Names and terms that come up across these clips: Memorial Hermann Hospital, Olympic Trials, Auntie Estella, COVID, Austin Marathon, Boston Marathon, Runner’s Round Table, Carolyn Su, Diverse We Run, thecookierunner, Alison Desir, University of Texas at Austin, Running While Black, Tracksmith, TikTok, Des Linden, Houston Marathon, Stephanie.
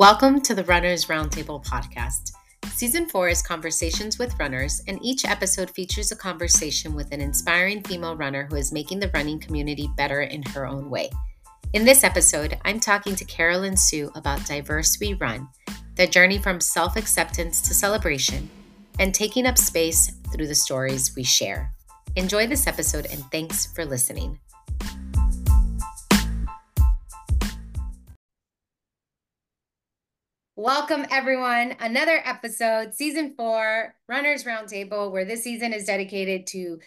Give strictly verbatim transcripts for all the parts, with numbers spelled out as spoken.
Welcome to the Runner's Round Table podcast. Season four is Conversations with Runners, and each episode features a conversation with an inspiring female runner who is making the running community better in her own way. In this episode, I'm talking to Carolyn Su about Diverse We Run, the journey from self-acceptance to celebration, and taking up space through the stories we share. Enjoy this episode, and thanks for listening. Welcome, everyone. Another episode, season four, Runner's Roundtable, where this season is dedicated to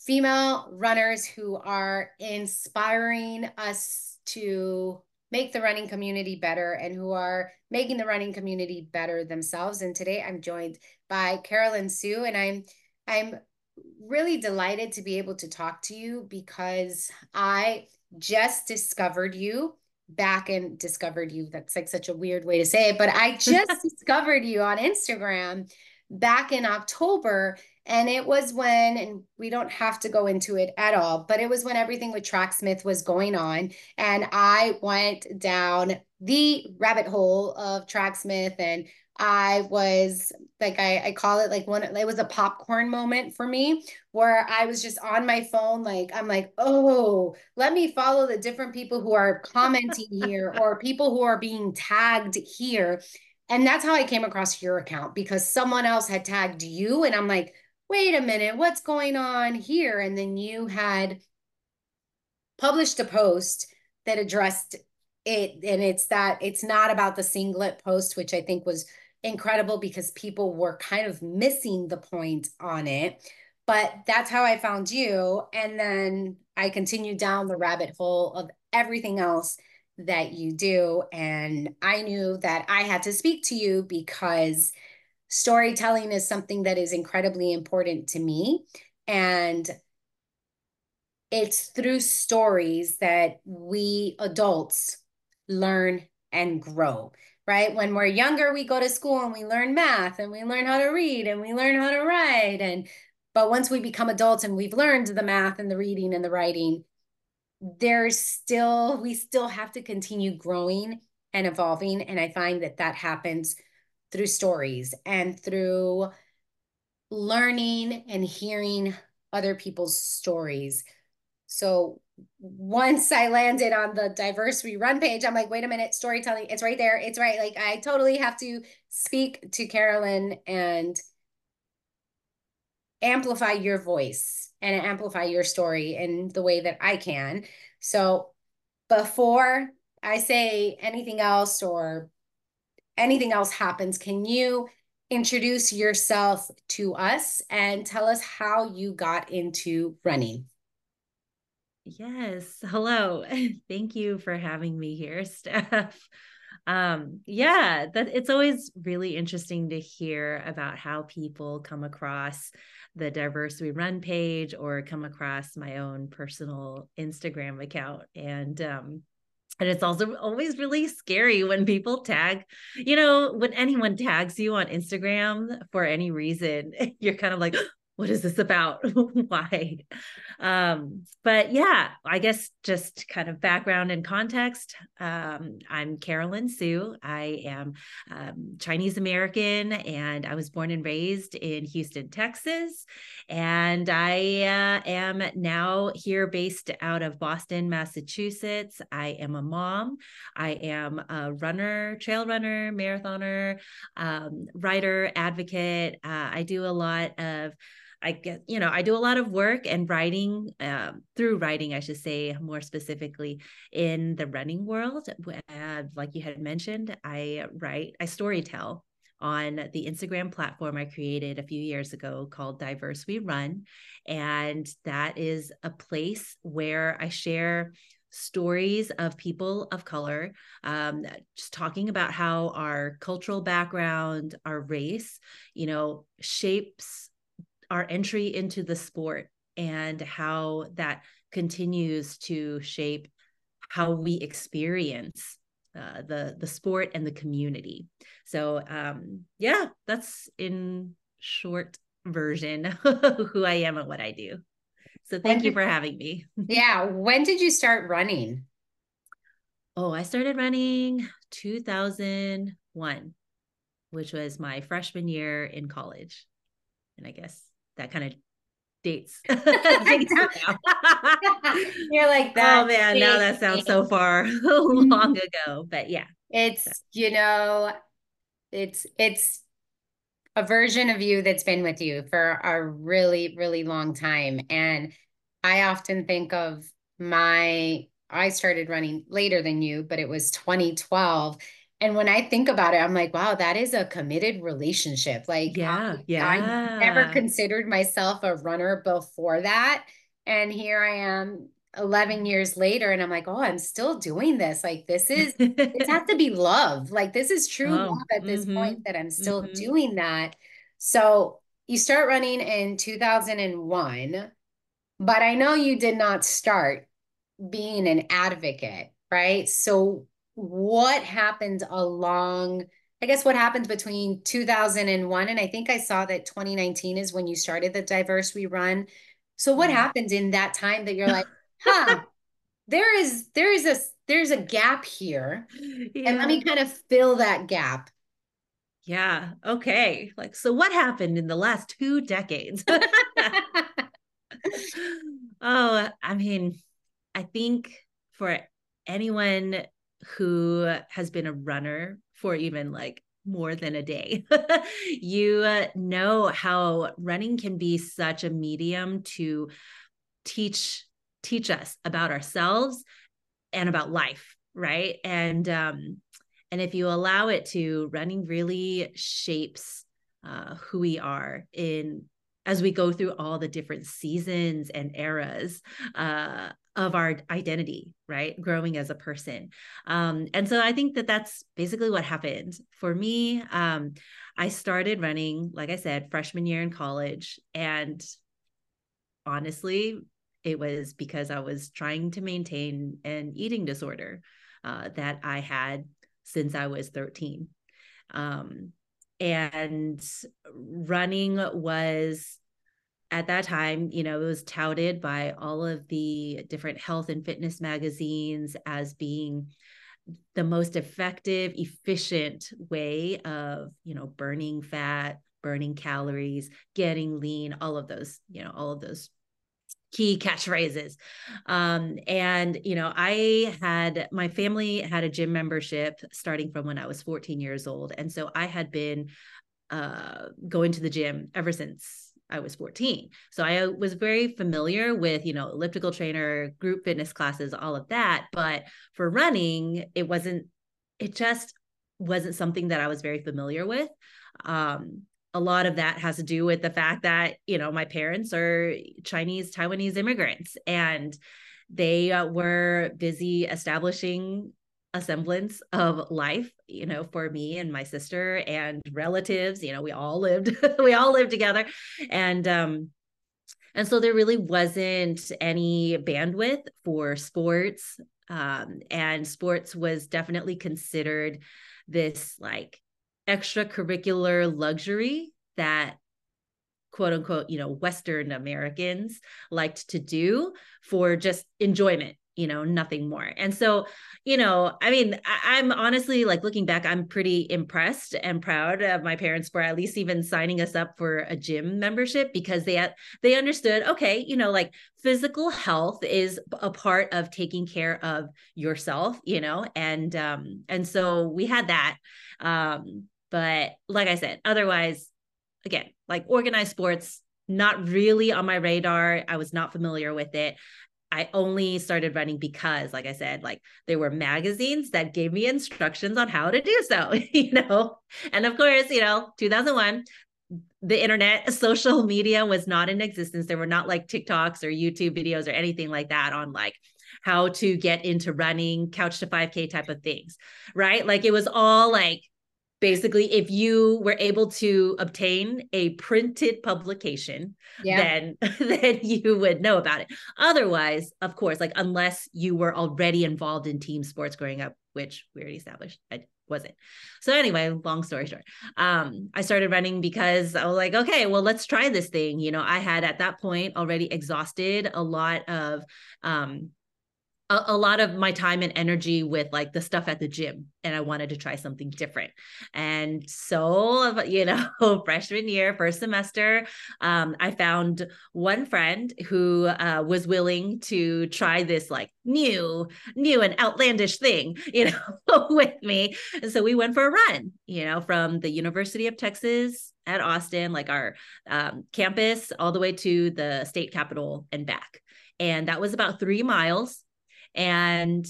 female runners who are inspiring us to make the running community better and who are making the running community better themselves. And today I'm joined by Carolyn Su, and I'm I'm really delighted to be able to talk to you because I just discovered you. back and discovered you. That's like such a weird way to say it, but I just discovered you on Instagram back in October. And it was when, and we don't have to go into it at all, but it was when everything with Tracksmith was going on. And I went down the rabbit hole of Tracksmith, and I was like, I, I call it like one, it was a popcorn moment for me where I was just on my phone. Like, I'm like, oh, let me follow the different people who are commenting here or people who are being tagged here. And that's how I came across your account, because someone else had tagged you. And I'm like, wait a minute, what's going on here? And then you had published a post that addressed it. And it's that it's not about the singlet post, which I think was incredible because people were kind of missing the point on it. But that's how I found you. And then I continued down the rabbit hole of everything else that you do. And I knew that I had to speak to you because storytelling is something that is incredibly important to me. And it's through stories that we adults learn and grow, right? When we're younger, we go to school and we learn math and we learn how to read and we learn how to write. And but once we become adults and we've learned the math and the reading and the writing, there's still, we still have to continue growing and evolving. And I find that that happens through stories and through learning and hearing other people's stories. So once I landed on the Diverse We Run page, I'm like, wait a minute, storytelling, it's right there. It's right. Like, I totally have to speak to Carolyn and amplify your voice and amplify your story in the way that I can. So before I say anything else or anything else happens, can you introduce yourself to us and tell us how you got into running? Yes. Hello. Thank you for having me here, Steph. Um, yeah, that, it's always really interesting to hear about how people come across the Diverse We Run page or come across my own personal Instagram account. And, um, and it's also always really scary when people tag, you know, when anyone tags you on Instagram for any reason, you're kind of like, what is this about? Why? Um, but yeah, I guess just kind of background and context. Um, I'm Carolyn Su. I am um, Chinese American, and I was born and raised in Houston, Texas. And I uh, am now here based out of Boston, Massachusetts. I am a mom. I am a runner, trail runner, marathoner, um, writer, advocate. Uh, I do a lot of I guess, you know, I do a lot of work and writing, um, through writing, I should say more specifically in the running world. Uh, like you had mentioned, I write, I storytell on the Instagram platform I created a few years ago called Diverse We Run. And that is a place where I share stories of people of color, um, just talking about how our cultural background, our race, you know, shapes our entry into the sport and how that continues to shape how we experience uh, the, the sport and the community. So um, yeah, that's in short version who I am and what I do. So thank you for having me. Yeah. When did you start running? Oh, I started running two thousand one, which was my freshman year in college. And I guess that kind of dates. You're like, oh man, now that sounds so far long ago, but yeah. It's, so. you know, it's, it's a version of you that's been with you for a really, really long time. And I often think of my, I started running later than you, but it was twenty twelve. And when I think about it, I'm like, wow, that is a committed relationship. Like, yeah, I, yeah. I never considered myself a runner before that. And here I am eleven years later. And I'm like, oh, I'm still doing this. Like, this is, this has to be love. Like, this is true oh, love at this mm-hmm, point that I'm still mm-hmm. doing that. So you start running in two thousand one, but I know you did not start being an advocate, right? So what happened along, I guess what happened between two thousand one and I think I saw that twenty nineteen is when you started the Diverse We Run. So what happened in that time that you're like, huh, there is, there is a, there's a gap here. Yeah. And let me kind of fill that gap. Yeah. Okay. Like, so what happened in the last two decades? Oh, I mean, I think for anyone who has been a runner for even like more than a day, you uh, know how running can be such a medium to teach, teach us about ourselves and about life. Right. And, um, and if you allow it to, running really shapes uh, who we are in, as we go through all the different seasons and eras, uh, of our identity, right? Growing as a person. Um, and so I think that that's basically what happened for me. Um, I started running, like I said, freshman year in college. And honestly, it was because I was trying to maintain an eating disorder uh, that I had since I was thirteen. Um, and running was, at that time, you know, it was touted by all of the different health and fitness magazines as being the most effective, efficient way of, you know, burning fat, burning calories, getting lean, all of those, you know, all of those key catchphrases. Um, and, you know, I had, my family had a gym membership starting from when I was fourteen years old. And so I had been uh, going to the gym ever since I was fourteen. So I was very familiar with, you know, elliptical trainer, group fitness classes, all of that. But for running, it wasn't, it just wasn't something that I was very familiar with. Um, a lot of that has to do with the fact that, you know, my parents are Chinese, Taiwanese immigrants, and they uh, were busy establishing a semblance of life, you know, for me and my sister and relatives. You know, we all lived, we all lived together. And, um, and so there really wasn't any bandwidth for sports. Um, and sports was definitely considered this like extracurricular luxury that, quote unquote, you know, Western Americans liked to do for just enjoyment, you know, nothing more. And so, you know, I mean, I, I'm honestly like looking back, I'm pretty impressed and proud of my parents for at least even signing us up for a gym membership, because they, they understood, okay, you know, like physical health is a part of taking care of yourself, you know? And, um, and so we had that. Um, but like I said, otherwise, again, like organized sports, not really on my radar. I was not familiar with it. I only started running because, like I said, like there were magazines that gave me instructions on how to do so, you know? And of course, you know, two thousand one, the internet, social media was not in existence. There were not like TikToks or YouTube videos or anything like that on like how to get into running, couch to five K type of things, right? Like it was all like, basically, if you were able to obtain a printed publication, yeah. then, then you would know about it. Otherwise, of course, like unless you were already involved in team sports growing up, which we already established, I wasn't. So anyway, long story short, um, I started running because I was like, okay, well, let's try this thing. You know, I had at that point already exhausted a lot of um, a, a lot of my time and energy with like the stuff at the gym, and I wanted to try something different. And so, you know, freshman year, first semester, um, I found one friend who uh, was willing to try this like new, new and outlandish thing, you know, with me. And so we went for a run, you know, from the University of Texas at Austin, like our um, campus, all the way to the state capitol and back. And that was about three miles. And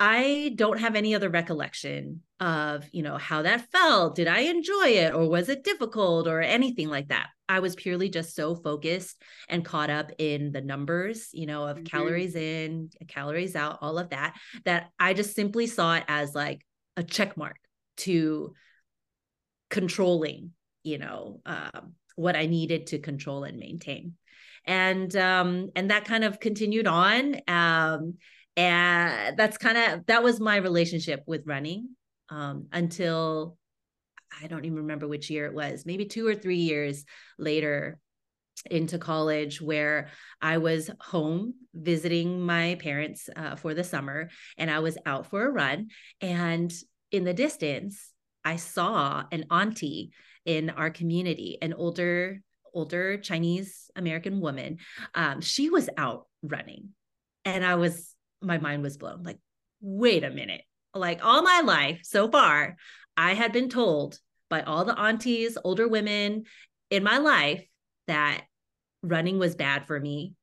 I don't have any other recollection of, you know, how that felt. Did I enjoy it, or was it difficult, or anything like that? I was purely just so focused and caught up in the numbers, you know, of mm-hmm. calories in, calories out, all of that, that I just simply saw it as like a check mark to controlling, you know, um, what I needed to control and maintain. And, um, and that kind of continued on. Um, and that's kind of, that was my relationship with running, um, until I don't even remember which year it was, maybe two or three years later into college, where I was home visiting my parents, uh, for the summer, and I was out for a run. And in the distance, I saw an auntie in our community, an older older Chinese American woman. Um, she was out running, and I was, my mind was blown. Like, wait a minute, like all my life so far, I had been told by all the aunties, older women in my life that running was bad for me,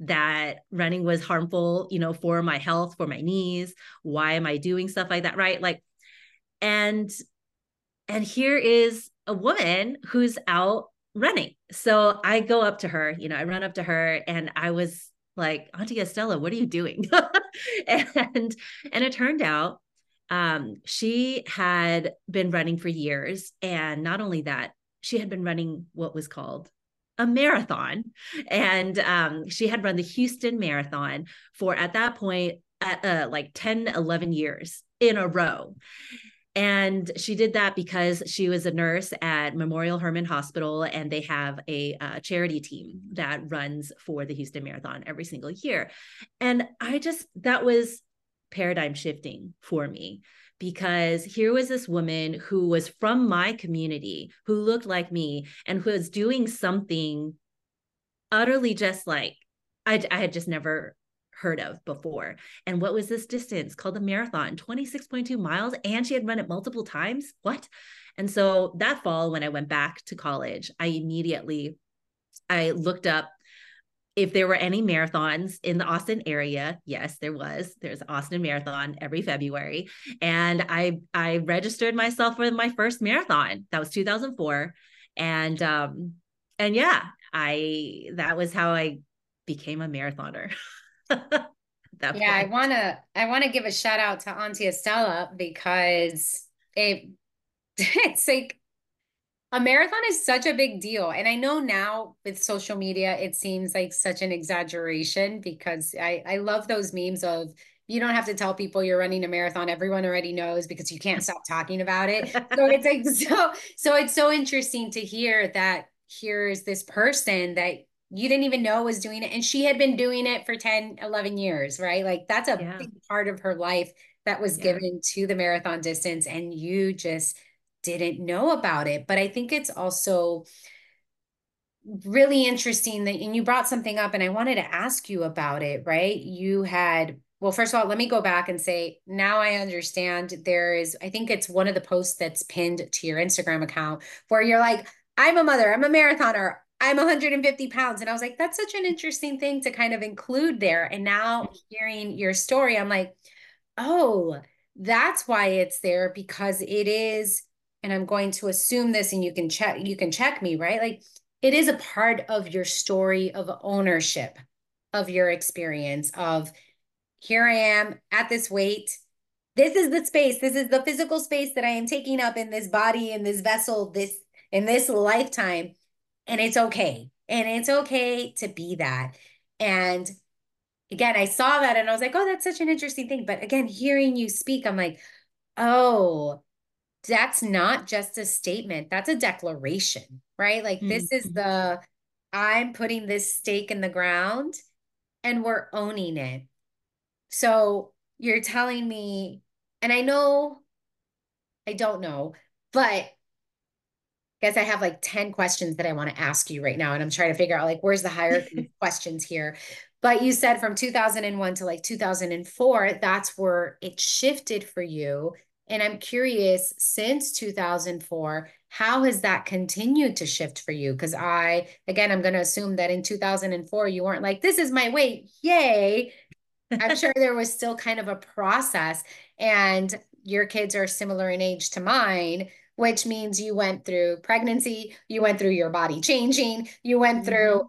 that running was harmful, you know, for my health, for my knees. Why am I doing stuff like that? Right. Like, and, and here is a woman who's out running. So I go up to her, you know, I run up to her, and I was like, Auntie Estella, what are you doing? and, and it turned out, um, she had been running for years. And not only that, she had been running what was called a marathon. And, um, she had run the Houston Marathon for, at that point, at, uh, like ten, eleven years in a row. And she did that because she was a nurse at Memorial Hermann Hospital, and they have a uh, charity team that runs for the Houston Marathon every single year. And I just, that was paradigm shifting for me, because here was this woman who was from my community, who looked like me, and who was doing something utterly just like I, I had just never heard of before. And what was this distance called a marathon? twenty-six point two miles. And she had run it multiple times. What? And so that fall, when I went back to college, I immediately, I looked up if there were any marathons in the Austin area. Yes, there was. There's Austin Marathon every February. And I, I registered myself for my first marathon. That was two thousand four. And, um, and yeah, I, that was how I became a marathoner. yeah, point. I want to, I want to give a shout out to Auntie Estella, because it, it's like a marathon is such a big deal. And I know now with social media, it seems like such an exaggeration, because I, I love those memes of, you don't have to tell people you're running a marathon. Everyone already knows, because you can't stop talking about it. So it's like, so, so it's so interesting to hear that here's this person that you didn't even know was doing it. And she had been doing it for ten, eleven years, right? Like that's a yeah. big part of her life that was yeah. given to the marathon distance. And you just didn't know about it. But I think it's also really interesting that, and you brought something up and I wanted to ask you about it, right? You had, well, first of all, let me go back and say, now I understand there is, I think it's one of the posts that's pinned to your Instagram account where you're like, I'm a mother, I'm a marathoner, I'm one hundred fifty pounds. And I was like, that's such an interesting thing to kind of include there. And now hearing your story, I'm like, oh, that's why it's there, because it is, and I'm going to assume this and you can check, you can check me, right? Like it is a part of your story of ownership of your experience of here I am at this weight. This is the space. This is the physical space that I am taking up in this body, in this vessel, this, in this lifetime. And it's okay. And it's okay to be that. And again, I saw that and I was like, oh, that's such an interesting thing. But again, hearing you speak, I'm like, oh, that's not just a statement. That's a declaration, right? Like mm-hmm. this is the, I'm putting this stake in the ground and we're owning it. So you're telling me, and I know, I don't know, but I guess I have like ten questions that I want to ask you right now. And I'm trying to figure out like, where's the hierarchy questions here? But you said from two thousand one to like two thousand four, that's where it shifted for you. And I'm curious, since two thousand four, how has that continued to shift for you? Because I, again, I'm going to assume that in two thousand four, you weren't like, this is my weight, yay. I'm sure there was still kind of a process. And your kids are similar in age to mine, which means you went through pregnancy, you went through your body changing, you went through,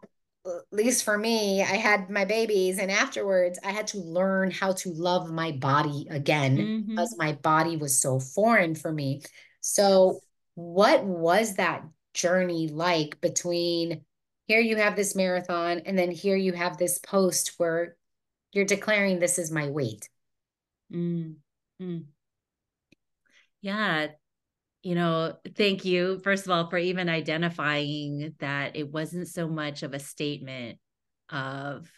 at least for me, I had my babies, and afterwards I had to learn how to love my body again, mm-hmm. because my body was so foreign for me. So what was that journey like between here you have this marathon and then here you have this post where you're declaring this is my weight? Mm-hmm. Yeah. You know, thank you, first of all, for even identifying that it wasn't so much of a statement of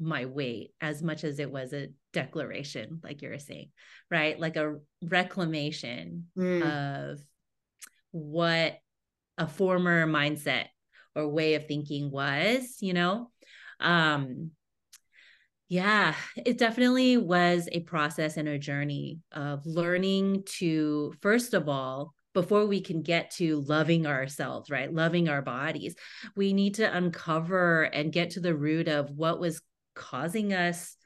my weight as much as it was a declaration, like you were saying, right? Like a reclamation mm. of what a former mindset or way of thinking was, you know? Um, yeah, it definitely was a process and a journey of learning to, first of all, before we can get to loving ourselves, right? Loving our bodies, we need to uncover and get to the root of what was causing us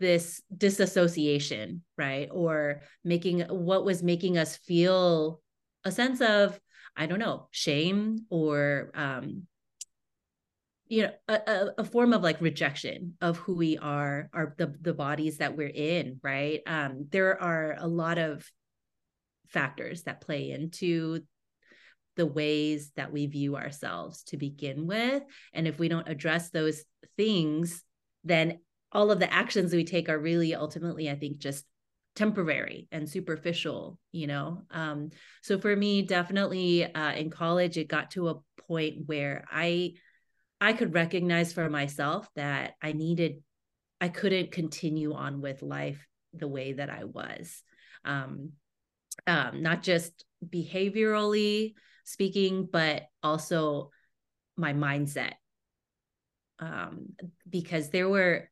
this disassociation, right? Or making, what was making us feel a sense of, I don't know, shame or, um, you know, a, a form of like rejection of who we are, are the, the bodies that we're in, right? Um, there are a lot of factors that play into the ways that we view ourselves to begin with. And if we don't address those things, then all of the actions we take are really ultimately, I think, just temporary and superficial, you know? Um, so for me, definitely uh, in college, it got to a point where I, I could recognize for myself that I needed, I couldn't continue on with life the way that I was. Um, Um, not just behaviorally speaking, but also my mindset. Um, because there were,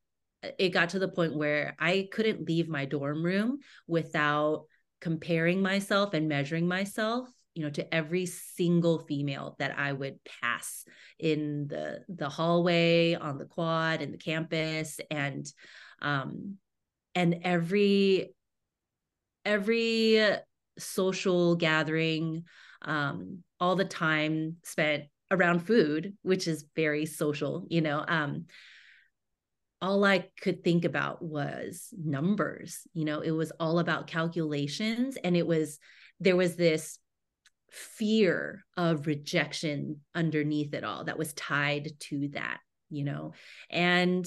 it got to the point where I couldn't leave my dorm room without comparing myself and measuring myself, you know, to every single female that I would pass in the, the hallway, on the quad, in the campus, and, um, and every, every social gathering, um, all the time spent around food, which is very social, you know, um, all I could think about was numbers, you know, it was all about calculations. And it was, there was this fear of rejection underneath it all that was tied to that, you know, and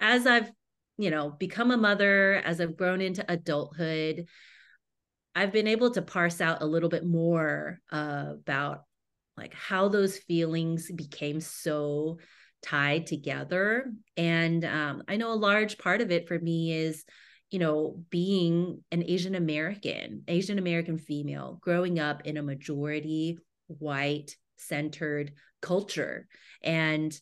as I've, you know, become a mother, as I've grown into adulthood, I've been able to parse out a little bit more uh, about like how those feelings became so tied together. And um, I know a large part of it for me is, you know, being an Asian American, Asian American female, growing up in a majority white centered culture. And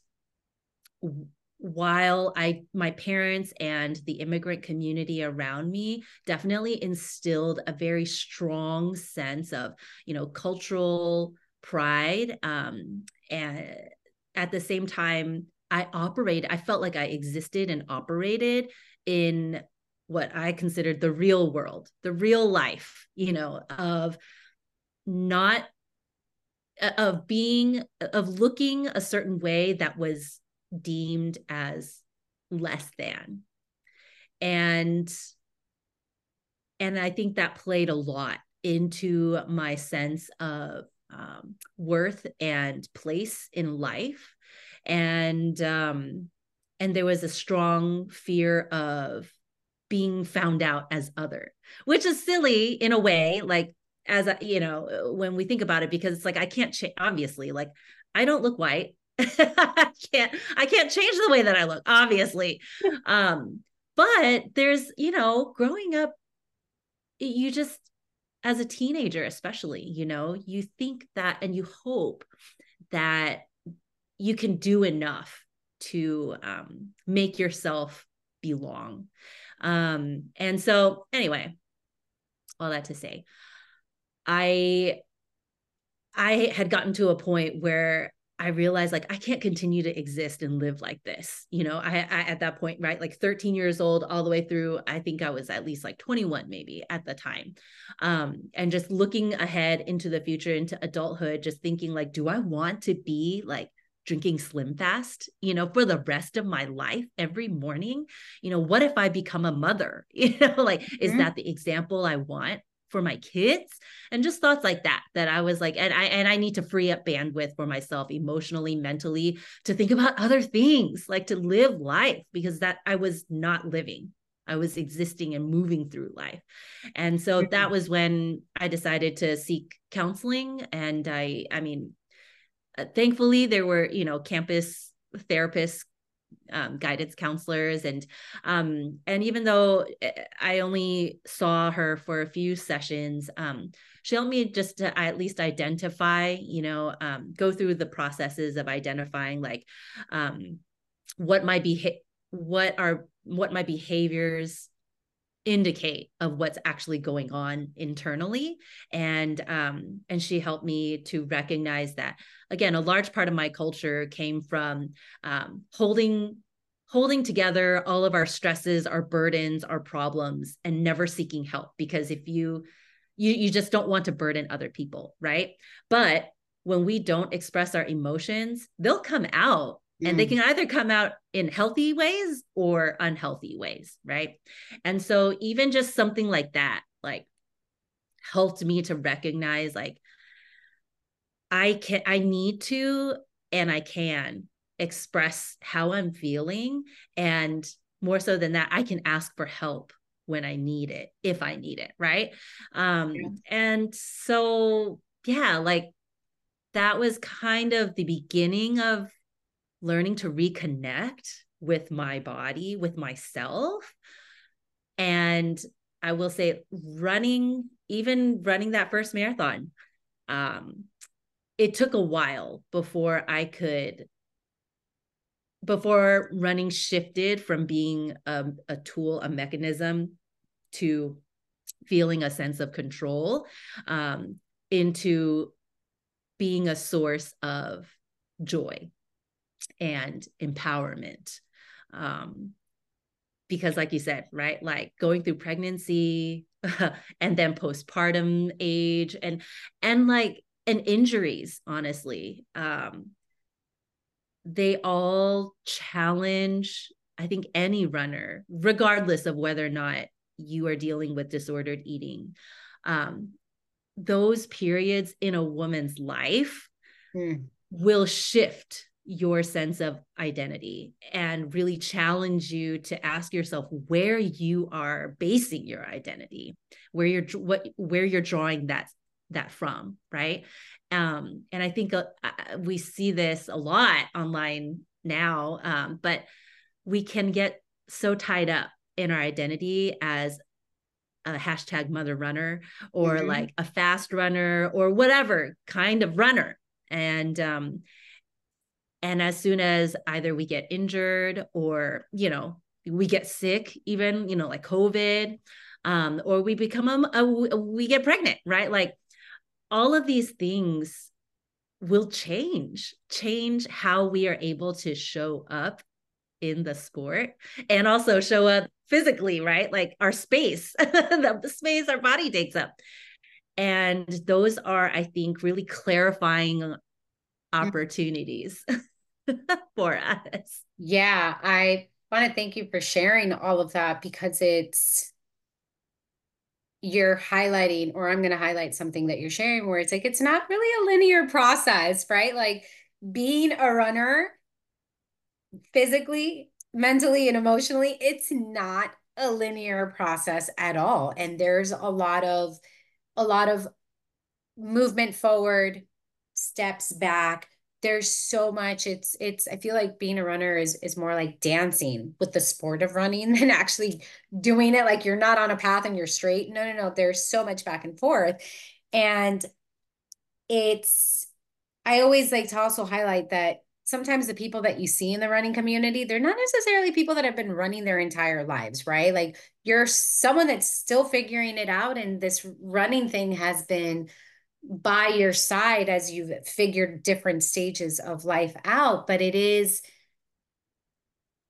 w- While I, my parents and the immigrant community around me definitely instilled a very strong sense of, you know, cultural pride. Um, and at the same time, I operated, I felt like I existed and operated in what I considered the real world, the real life, you know, of not, of being, of looking a certain way that was deemed as less than. And, and I think that played a lot into my sense of um, worth and place in life. And, um, and there was a strong fear of being found out as other, which is silly in a way, like, as I, you know, when we think about it, because it's like, I can't change, obviously, like, I don't look white. I can't, I can't change the way that I look, obviously. Um, But there's, you know, growing up, you just, as a teenager, especially, you know, you think that, and you hope that you can do enough to um, make yourself belong. Um, and so anyway, all that to say, I, I had gotten to a point where I realized, like, I can't continue to exist and live like this. You know, I, I at that point, right, like thirteen years old all the way through, I think I was at least like twenty-one maybe at the time. Um, and just looking ahead into the future, into adulthood, just thinking like, do I want to be like drinking Slim Fast, you know, for the rest of my life every morning? You know, what if I become a mother? You know, like, mm-hmm. is that the example I want for my kids? And just thoughts like that, that I was like, and I, and I need to free up bandwidth for myself emotionally, mentally, to think about other things, like to live life, because that I was not living. I was existing and moving through life. And so that was when I decided to seek counseling. And I, I mean, thankfully there were, you know, campus therapists, um, guidance counselors. And, um, and even though I only saw her for a few sessions, um, she helped me just to at least identify, you know, um, go through the processes of identifying like, um, what my beha- what are, what my behaviors indicate of what's actually going on internally. And, um, and she helped me to recognize that, again, a large part of my culture came from, um, holding, holding together all of our stresses, our burdens, our problems, and never seeking help. Because if you, you, you just don't want to burden other people. Right. But when we don't express our emotions, they'll come out. And they can either come out in healthy ways or unhealthy ways, right? And so even just something like that, like, helped me to recognize, like, I can, I need to, and I can express how I'm feeling. And more so than that, I can ask for help when I need it, if I need it, right? Um, yeah. And so, yeah, like, that was kind of the beginning of learning to reconnect with my body, with myself. And I will say running, even running that first marathon, um, it took a while before I could, before running shifted from being a, a tool, a mechanism, to feeling a sense of control, um, into being a source of joy and empowerment. Um, because like you said, right, like going through pregnancy and then postpartum age and, and like, and injuries, honestly, um, they all challenge, I think, any runner, regardless of whether or not you are dealing with disordered eating. Um, those periods in a woman's life mm. will shift your sense of identity and really challenge you to ask yourself where you are basing your identity, where you're, what, where you're drawing that, that from. Right. Um, and I think uh, we see this a lot online now, um, but we can get so tied up in our identity as a hashtag mother runner, or mm-hmm. like a fast runner, or whatever kind of runner. And, um, And as soon as either we get injured, or, you know, we get sick, even, you know, like COVID, um, or we become, a, a, we get pregnant, right? Like all of these things will change, change how we are able to show up in the sport, and also show up physically, right? Like our space, the space our body takes up. And those are, I think, really clarifying opportunities for us. Yeah, I want to thank you for sharing all of that, because it's, you're highlighting, or I'm going to highlight something that you're sharing where it's like, it's not really a linear process, right? Like being a runner physically, mentally, and emotionally, it's not a linear process at all. And there's a lot of, a lot of movement forward, steps back, there's so much. It's, it's, I feel like being a runner is, is more like dancing with the sport of running than actually doing it. Like, you're not on a path and you're straight. No, no, no. There's so much back and forth. And it's, I always like to also highlight that sometimes the people that you see in the running community, they're not necessarily people that have been running their entire lives, right? Like, you're someone that's still figuring it out. And this running thing has been by your side as you've figured different stages of life out. But it is,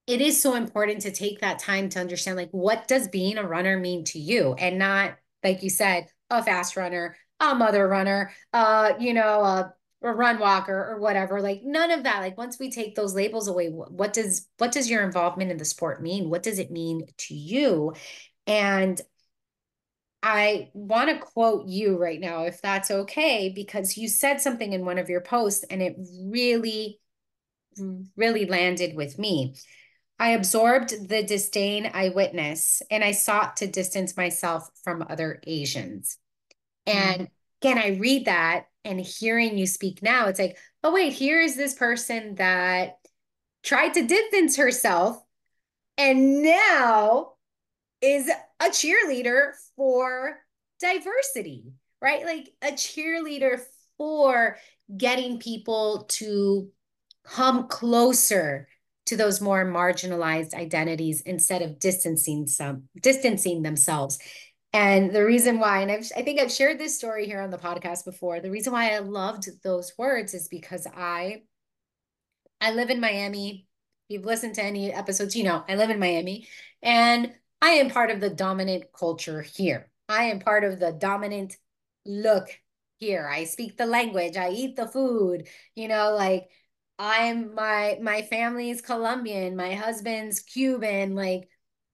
it is so important to take that time to understand, like, what does being a runner mean to you? And not, like you said, a fast runner, a mother runner, uh, you know, a or run walker or whatever. Like, none of that. Like, once we take those labels away, what does, what does your involvement in the sport mean? What does it mean to you? And I want to quote you right now, if that's okay, because you said something in one of your posts and it really, really landed with me. I absorbed the disdain I witnessed, and I sought to distance myself from other Asians. And mm-hmm. Again, I read that, and hearing you speak now, it's like, oh wait, here is this person that tried to distance herself and now is a cheerleader for diversity, right? Like, a cheerleader for getting people to come closer to those more marginalized identities instead of distancing some, distancing themselves. And the reason why, and I've, I think I've shared this story here on the podcast before, the reason why I loved those words is because I, I live in Miami. If you've listened to any episodes, you know, I live in Miami, and I am part of the dominant culture here. I am part of the dominant look here. I speak the language, I eat the food, you know, like, I'm, my, my family's Colombian, my husband's Cuban, like,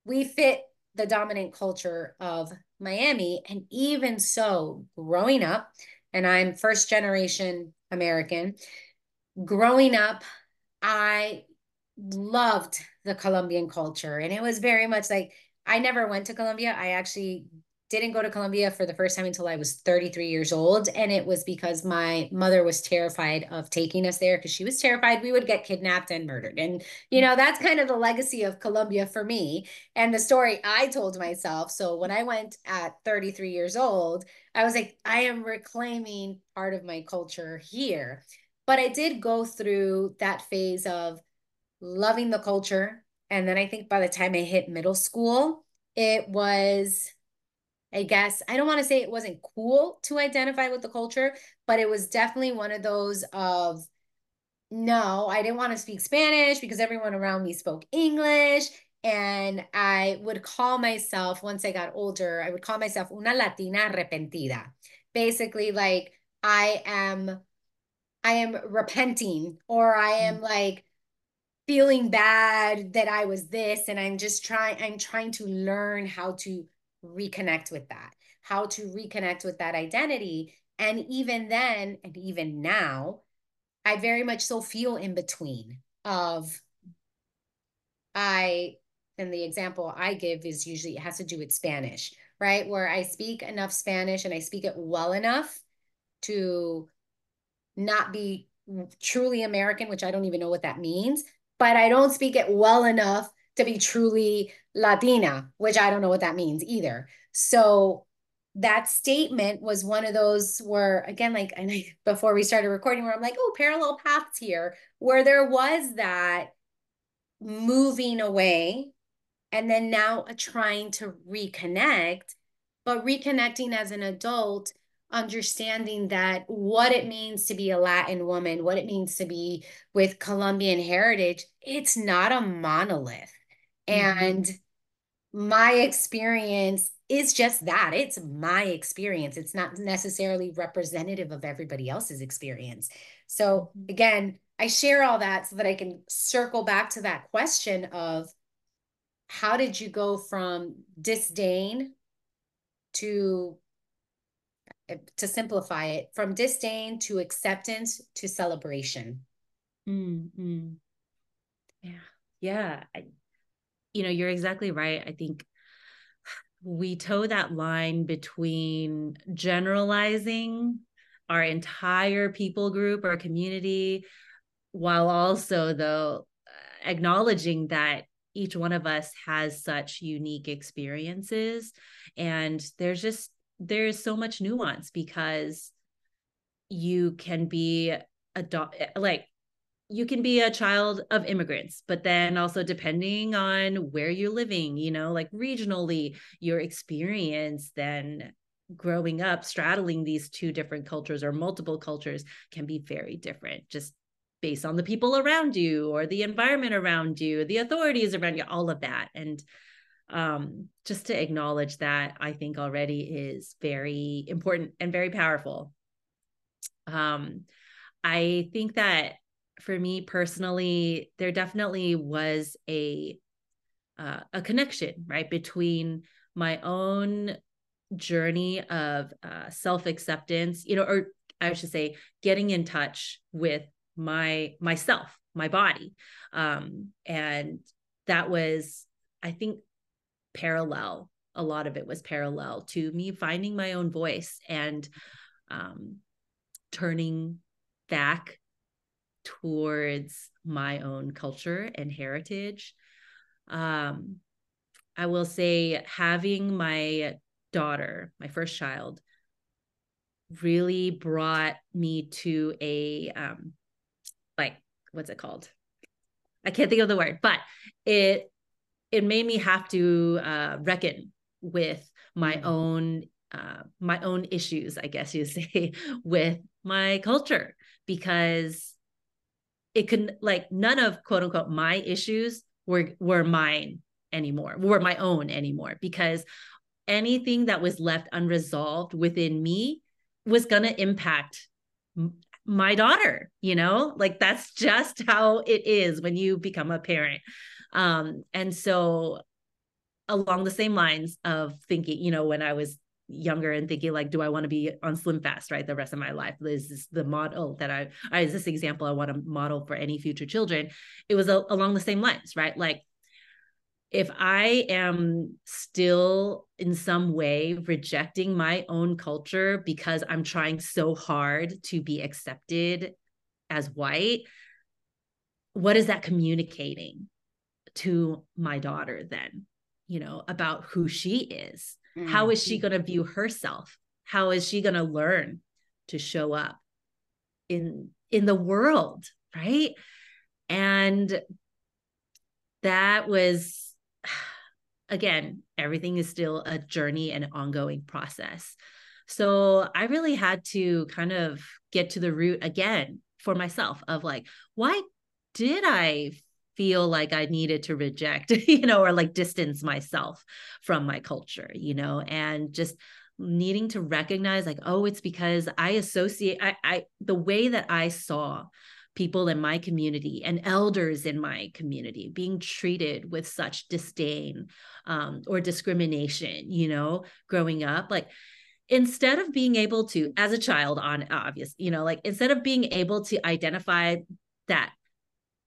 we fit the dominant culture of Miami. And even so, growing up, and I'm first generation American, growing up, I loved the Colombian culture. And it was very much like, I never went to Colombia. I actually didn't go to Colombia for the first time until I was thirty-three years old. And it was because my mother was terrified of taking us there, because she was terrified we would get kidnapped and murdered. And, you know, that's kind of the legacy of Colombia for me and the story I told myself. So when I went at thirty-three years old, I was like, I am reclaiming part of my culture here. But I did go through that phase of loving the culture. And then I think by the time I hit middle school, it was, I guess, I don't want to say it wasn't cool to identify with the culture, but it was definitely one of those of, no, I didn't want to speak Spanish because everyone around me spoke English. And I would call myself, once I got older, I would call myself una Latina arrepentida. Basically, like, I am, I am repenting, or I am like feeling bad that I was this. And I'm just trying, I'm trying to learn how to reconnect with that, how to reconnect with that identity. And even then, and even now, I very much so feel in between of, I, and the example I give is usually, it has to do with Spanish, right? Where I speak enough Spanish and I speak it well enough to not be truly American, which I don't even know what that means, but I don't speak it well enough to be truly Latina, which I don't know what that means either. So that statement was one of those where, again, like, and I, before we started recording, where I'm like, oh, parallel paths here, where there was that moving away and then now trying to reconnect, but reconnecting as an adult, understanding that what it means to be a Latin woman, what it means to be with Colombian heritage, it's not a monolith. And my experience is just that. It's my experience. It's not necessarily representative of everybody else's experience. So again, I share all that so that I can circle back to that question of, how did you go from disdain to, to simplify it, from disdain to acceptance to celebration? Mm-hmm. Yeah. Yeah. I- You know, you're exactly right. I think we toe that line between generalizing our entire people group, our community, while also, though, acknowledging that each one of us has such unique experiences. And there's just, there's so much nuance, because you can be a do- like you can be a child of immigrants, but then also depending on where you're living, you know, like regionally, your experience then growing up, straddling these two different cultures or multiple cultures can be very different, just based on the people around you or the environment around you, the authorities around you, all of that. And um, just to acknowledge that, I think already is very important and very powerful. Um, I think that for me personally, there definitely was a, uh, a connection, right, between my own journey of uh, self-acceptance, you know, or I should say getting in touch with my, myself, my body. Um, and that was, I think, parallel. A lot of it was parallel to me finding my own voice and, um, turning back towards my own culture and heritage. Um, I will say having my daughter, my first child, really brought me to a, um, like, what's it called? I can't think of the word, but it, it made me have to uh, reckon with my mm-hmm. own, uh, my own issues, I guess you say, with my culture, because it could, like, none of quote unquote my issues were were mine anymore, were my own anymore, because anything that was left unresolved within me was going to impact m- my daughter, you know, like that's just how it is when you become a parent. Um, and so along the same lines of thinking, you know, when I was younger and thinking like, do I want to be on Slim Fast, right, the rest of my life? This is the model that I, I is this example I want to model for any future children. It was a, along the same lines, right? Like, if I am still in some way rejecting my own culture because I'm trying so hard to be accepted as white, what is that communicating to my daughter then, you know, about who she is? How is she going to view herself? How is she going to learn to show up in, in the world, right? And that was, again, everything is still a journey and an ongoing process. So I really had to kind of get to the root again for myself of like, why did I feel like I needed to reject, you know, or like distance myself from my culture, you know, and just needing to recognize like, oh, it's because I associate, I, I, the way that I saw people in my community and elders in my community being treated with such disdain, um, or discrimination, you know, growing up, like, instead of being able to, as a child on obvious, you know, like instead of being able to identify that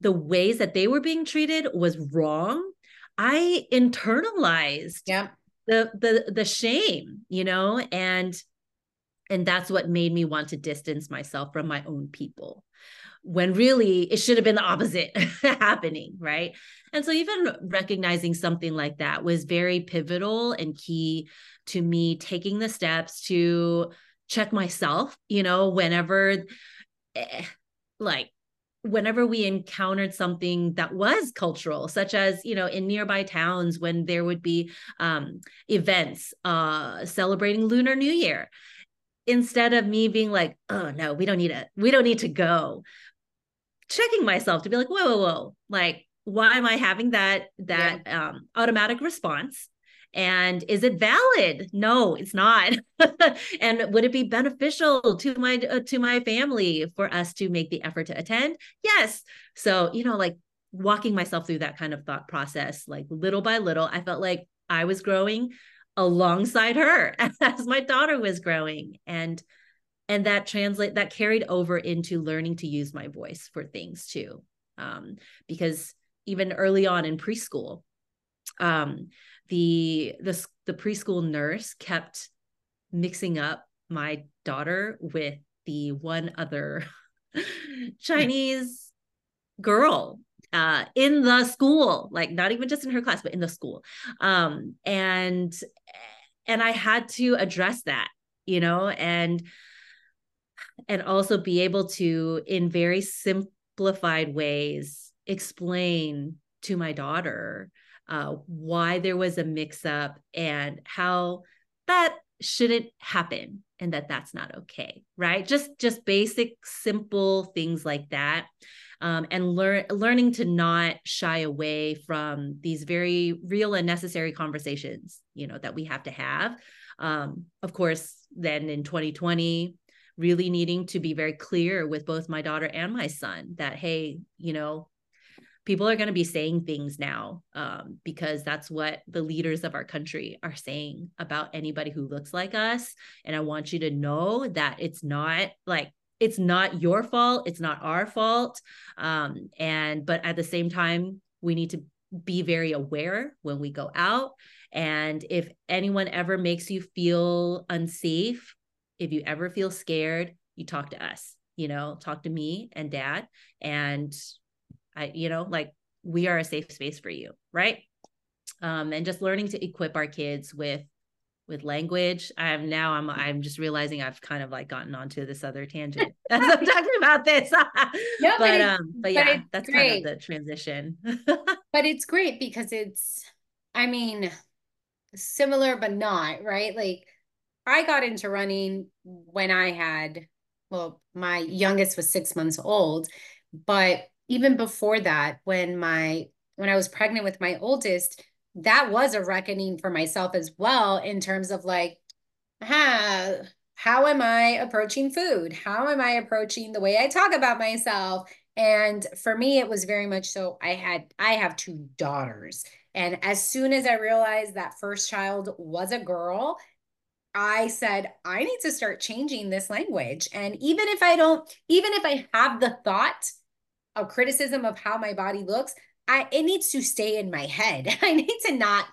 the ways that they were being treated was wrong, I internalized yeah. the, the, the shame, you know, and, and that's what made me want to distance myself from my own people, when really it should have been the opposite happening. Right. And so even recognizing something like that was very pivotal and key to me taking the steps to check myself, you know, whenever, like, whenever we encountered something that was cultural, such as, you know, in nearby towns when there would be um, events uh, celebrating Lunar New Year, instead of me being like, oh no, we don't need it, we don't need to go, checking myself to be like, whoa, whoa, whoa, like, why am I having that, that yeah. um, automatic response? And is it valid? No, it's not. And would it be beneficial to my, uh, to my family for us to make the effort to attend? Yes. So, you know, like walking myself through that kind of thought process, like little by little, I felt like I was growing alongside her as my daughter was growing. And, and that translate that carried over into learning to use my voice for things too. Um, because even early on in preschool, um, The, the the preschool nurse kept mixing up my daughter with the one other Chinese girl uh, in the school, like not even just in her class, but in the school. Um, and, and I had to address that, you know, and, and also be able to, in very simplified ways, explain to my daughter uh, why there was a mix-up and how that shouldn't happen and that that's not okay, right? Just, just basic, simple things like that. Um, and learn, learning to not shy away from these very real and necessary conversations, you know, that we have to have. Um, of course, then in twenty twenty, really needing to be very clear with both my daughter and my son that, hey, you know, people are going to be saying things now um, because that's what the leaders of our country are saying about anybody who looks like us. And I want you to know that it's not like, it's not your fault. It's not our fault. Um, and, but at the same time, we need to be very aware when we go out. And if anyone ever makes you feel unsafe, if you ever feel scared, you talk to us, you know, talk to me and Dad, and I, you know, like we are a safe space for you. Right. Um, and just learning to equip our kids with, with language. I'm now I'm, I'm just realizing I've kind of like gotten onto this other tangent as I'm talking about this, no, but, but um, but yeah, but that's great. Kind of the transition, but it's great because it's, I mean, similar, but not right. Like I got into running when I had, well, my youngest was six months old, but even before that, when my, when I was pregnant with my oldest, that was a reckoning for myself as well, in terms of like, ah, how am I approaching food? How am I approaching the way I talk about myself? And for me, it was very much so I had, I have two daughters. And as soon as I realized that first child was a girl, I said, I need to start changing this language. And even if I don't, even if I have the thought of criticism of how my body looks, I, it needs to stay in my head. I need to not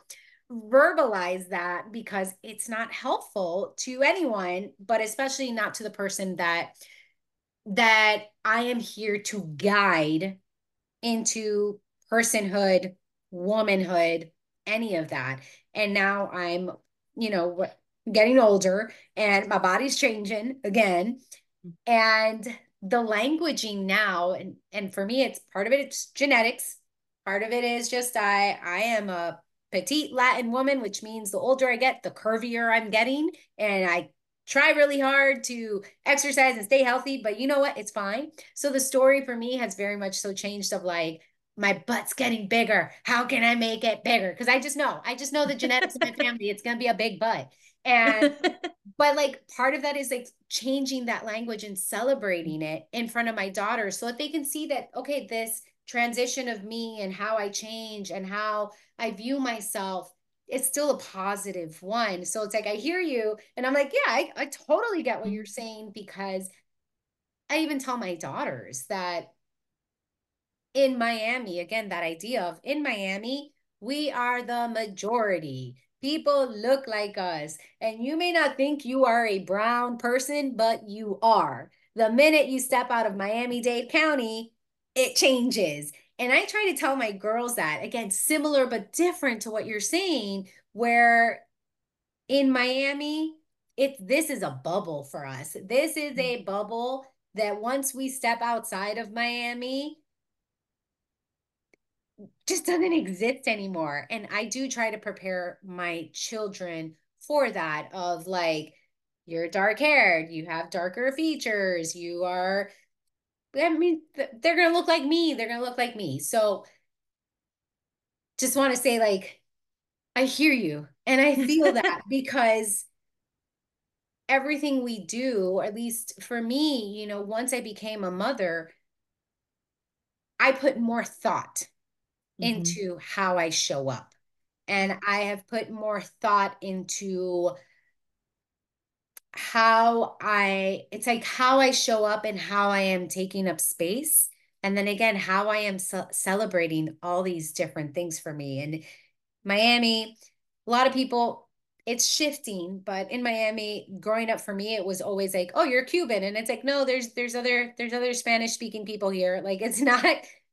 verbalize that because it's not helpful to anyone, but especially not to the person that, that I am here to guide into personhood, womanhood, any of that. And now I'm, you know, getting older and my body's changing again. And the languaging now, and, and for me, it's part of it, it's genetics. Part of it is just, I, I am a petite Latin woman, which means the older I get, the curvier I'm getting. And I try really hard to exercise and stay healthy, but you know what? It's fine. So the story for me has very much so changed of like, my butt's getting bigger. How can I make it bigger? Cause I just know, I just know the genetics of my family, it's going to be a big butt. And, but like part of that is like changing that language and celebrating it in front of my daughter. So that they can see that, okay, this transition of me and how I change and how I view myself, it's still a positive one. So it's like, I hear you. And I'm like, yeah, I, I totally get what you're saying, because I even tell my daughters that in Miami, again, that idea of in Miami, we are the majority. People look like us, and you may not think you are a brown person, but you are. The minute you step out of Miami-Dade County, it changes. And I try to tell my girls that, again, similar but different to what you're saying, where in Miami, it, this is a bubble for us. This is a bubble that once we step outside of Miami, just doesn't exist anymore. And I do try to prepare my children for that of like, you're dark haired, you have darker features, you are, I mean, they're going to look like me. They're going to look like me. So just want to say, like, I hear you and I feel that because everything we do, or at least for me, you know, once I became a mother, I put more thought into how I show up. And I have put more thought into how I, it's like how I show up and how I am taking up space. And then again, how I am ce- celebrating all these different things for me. And Miami, a lot of people, it's shifting, but in Miami growing up for me, it was always like, oh, you're Cuban. And it's like, no, there's, there's other, there's other Spanish speaking people here. Like it's not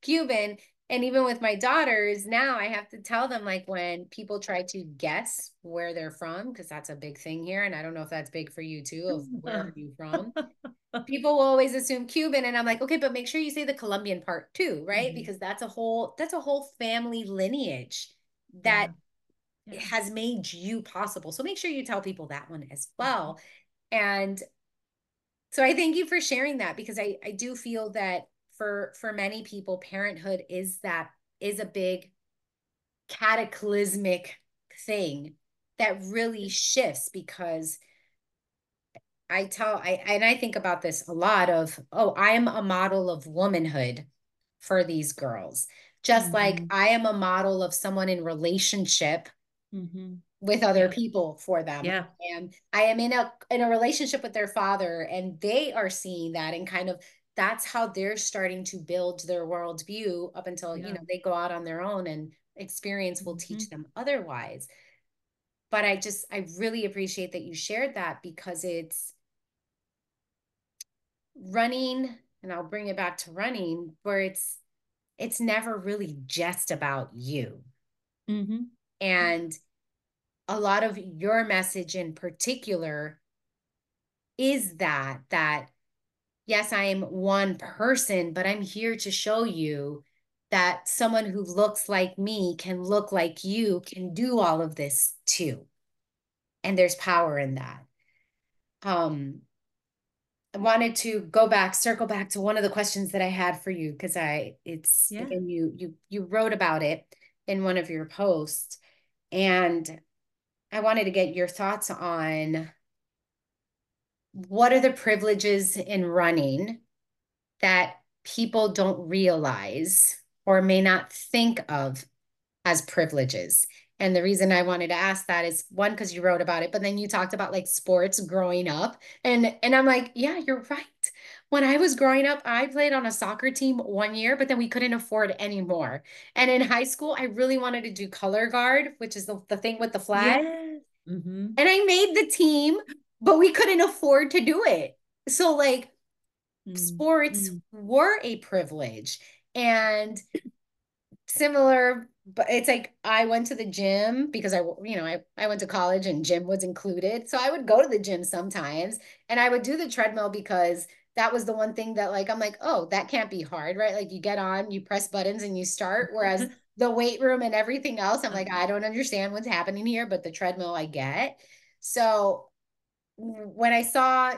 Cuban. And even with my daughters now, I have to tell them, like, when people try to guess where they're from, because that's a big thing here. And I don't know if that's big for you too, of where are you from? People will always assume Cuban. And I'm like, okay, but make sure you say the Colombian part too, right? Mm-hmm. Because that's a whole, that's a whole family lineage that yeah. Yeah. has made you possible. So make sure you tell people that one as well. And so I thank you for sharing that, because I, I do feel that for, for many people, parenthood is that is a big cataclysmic thing that really shifts. Because I tell, I, and I think about this a lot of, oh, I'm a model of womanhood for these girls. Just mm-hmm. like I am a model of someone in relationship mm-hmm. with other yeah. people for them. Yeah. And I am in a, in a relationship with their father, and they are seeing that, and kind of, that's how they're starting to build their worldview up until, yeah. you know, they go out on their own and experience will mm-hmm. teach them otherwise. But I just, I really appreciate that you shared that, because it's running, and I'll bring it back to running, where it's, it's never really just about you. Mm-hmm. And a lot of your message in particular is that, that, yes, I am one person, but I'm here to show you that someone who looks like me can look like you, can do all of this too. And there's power in that. Um, I wanted to go back, circle back to one of the questions that I had for you, because I, it's, yeah. again, you, you, you wrote about it in one of your posts, and I wanted to get your thoughts on, what are the privileges in running that people don't realize or may not think of as privileges? And the reason I wanted to ask that is, one, because you wrote about it, but then you talked about like sports growing up. And, and I'm like, yeah, you're right. When I was growing up, I played on a soccer team one year, but then we couldn't afford any more. And in high school, I really wanted to do color guard, which is the, the thing with the flag. Yes. Mm-hmm. And I made the team, but we couldn't afford to do it. So like mm. sports mm. were a privilege. And similar, but it's like, I went to the gym because I, you know, I, I went to college and gym was included. So I would go to the gym sometimes, and I would do the treadmill because that was the one thing that, like, I'm like, oh, that can't be hard, right? Like, you get on, you press buttons and you start. Whereas the weight room and everything else, I'm like, I don't understand what's happening here, but the treadmill I get. So when I saw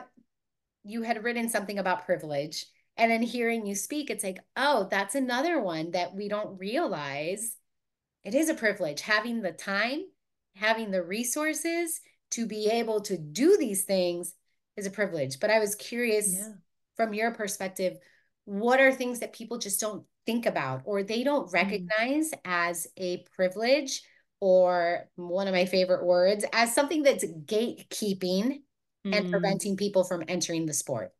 you had written something about privilege, and then hearing you speak, it's like, oh, that's another one that we don't realize. It is a privilege, having the time, having the resources to be able to do these things is a privilege. But I was curious yeah. from your perspective, what are things that people just don't think about, or they don't recognize mm-hmm. as a privilege, or one of my favorite words, as something that's gatekeeping and preventing people from entering the sport?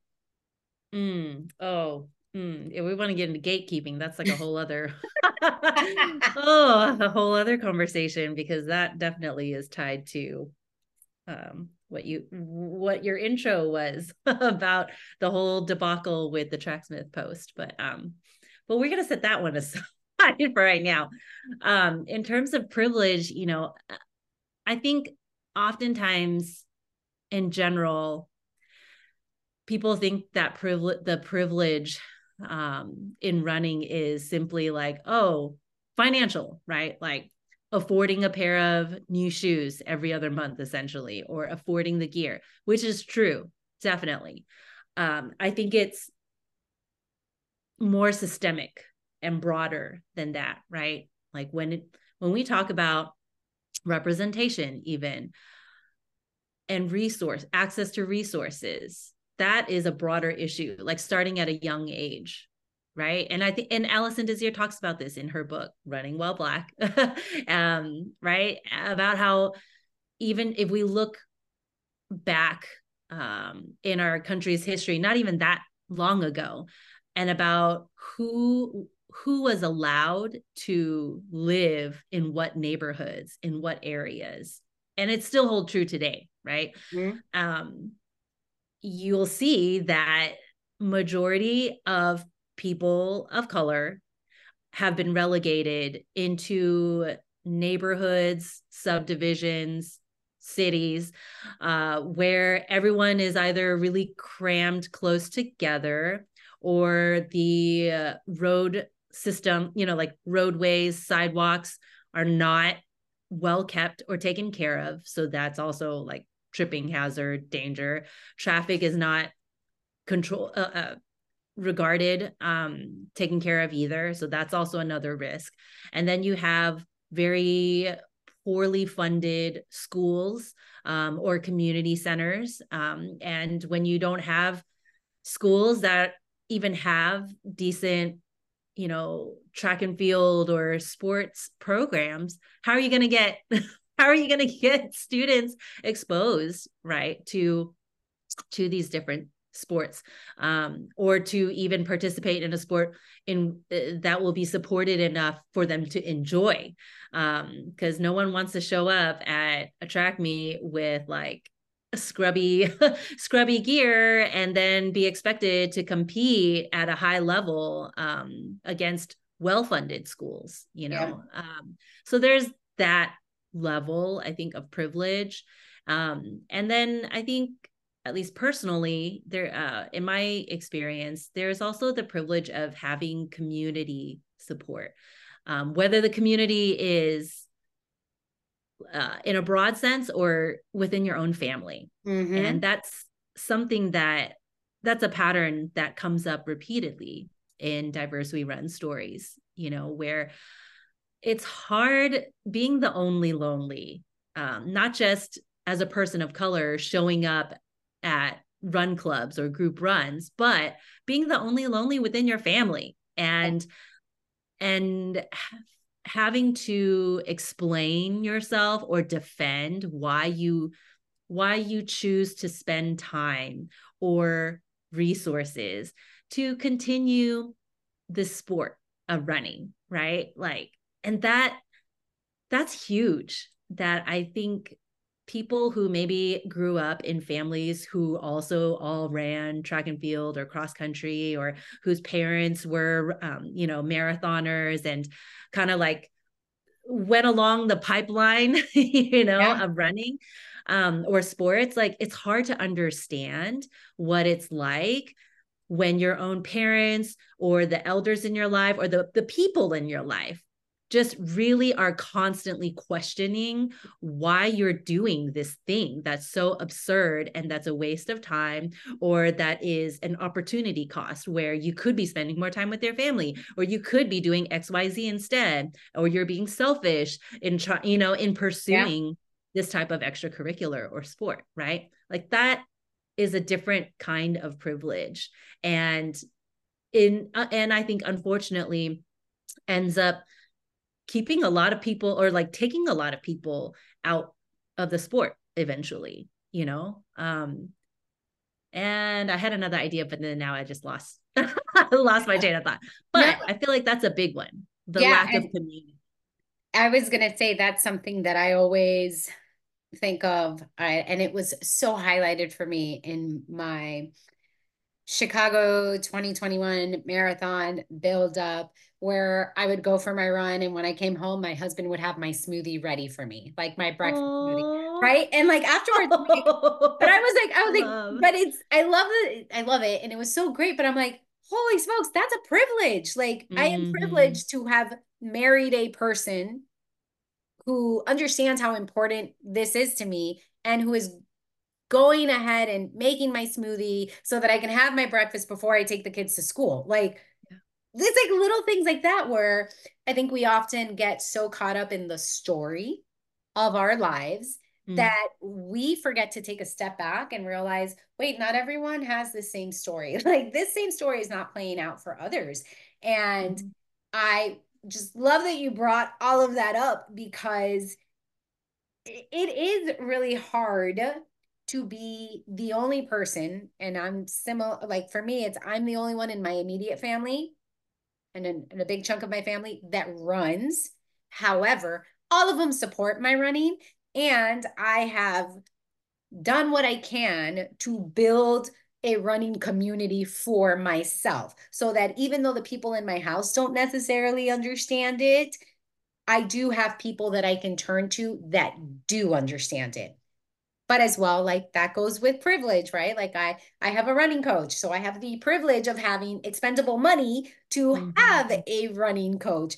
Mm. Oh, mm. If we want to get into gatekeeping, that's like a whole other, oh, a whole other conversation, because that definitely is tied to um, what you, what your intro was about the whole debacle with the Tracksmith post. But, um, but we're going to set that one aside for right now. Um, in terms of privilege, you know, I think oftentimes in general, people think that privilege, the privilege um, in running is simply like, oh, financial, right? Like affording a pair of new shoes every other month, essentially, or affording the gear, which is true, definitely. Um, I think it's more systemic and broader than that, right? Like when, it, when we talk about representation even, and resource, access to resources, that is a broader issue, like starting at a young age, right? And I think, and Alison Desir talks about this in her book, Running While Black, um, right? About how even if we look back um, in our country's history, not even that long ago, and about who who was allowed to live in what neighborhoods, in what areas. And it still holds true today, right? Mm-hmm. Um, you'll see that majority of people of color have been relegated into neighborhoods, subdivisions, cities, uh, where everyone is either really crammed close together, or the uh, road system, you know, like roadways, sidewalks are not well kept or taken care of. So that's also like tripping hazard, danger. Traffic is not control uh, uh, regarded, um, taken care of either. So that's also another risk. And then you have very poorly funded schools um, or community centers. Um, and when you don't have schools that even have decent, you know, track and field or sports programs, how are you going to get, how are you going to get students exposed, right, to, to these different sports, um, or to even participate in a sport in uh, that will be supported enough for them to enjoy? Um, because no one wants to show up at a track meet with like scrubby, scrubby gear and then be expected to compete at a high level um, against well-funded schools, you know? Yeah. Um, so there's that level, I think, of privilege. Um, and then I think, at least personally, there, uh, in my experience, there's also the privilege of having community support, um, whether the community is uh, in a broad sense or within your own family. Mm-hmm. And that's something that, that's a pattern that comes up repeatedly in Diverse We Run stories, you know, where it's hard being the only lonely, um, not just as a person of color showing up at run clubs or group runs, but being the only lonely within your family, and and having to explain yourself or defend why you why you choose to spend time or resources to continue this sport of running, right? Like, and that that's huge, that I think people who maybe grew up in families who also all ran track and field or cross country, or whose parents were, um, you know, marathoners, and kind of like went along the pipeline, you know, yeah. of running um, or sports. Like, it's hard to understand what it's like when your own parents or the elders in your life or the, the people in your life just really are constantly questioning why you're doing this thing that's so absurd and that's a waste of time, or that is an opportunity cost where you could be spending more time with your family, or you could be doing X Y Z instead, or you're being selfish in trying, you know, in pursuing yeah. this type of extracurricular or sport, right? Like, that is a different kind of privilege. And in, uh, and I think unfortunately ends up keeping a lot of people, or like taking a lot of people out of the sport eventually, you know? Um, and I had another idea, but then now I just lost, lost my train of thought, but no. I feel like that's a big one. The yeah, lack of community. I was going to say, that's something that I always think of. I, and it was so highlighted for me in my Chicago twenty twenty-one marathon buildup, where I would go for my run, and when I came home, my husband would have my smoothie ready for me, like my breakfast Aww. Smoothie, right? And like afterwards, like, but I was like, I was love. like, but it's, I love it, I love it, and it was so great. But I'm like, holy smokes, that's a privilege. Like, mm-hmm. I am privileged to have married a person who understands how important this is to me, and who is going ahead and making my smoothie so that I can have my breakfast before I take the kids to school, like. It's like little things like that, where I think we often get so caught up in the story of our lives mm. that we forget to take a step back and realize, wait, not everyone has the same story. Like, this same story is not playing out for others. And mm. I just love that you brought all of that up, because it is really hard to be the only person. And I'm similar, like for me, it's, I'm the only one in my immediate family, and a, and a big chunk of my family that runs. However, all of them support my running, and I have done what I can to build a running community for myself, so that even though the people in my house don't necessarily understand it, I do have people that I can turn to that do understand it. But as well, like, that goes with privilege, right? Like I, I have a running coach, so I have the privilege of having expendable money to mm-hmm. have a running coach.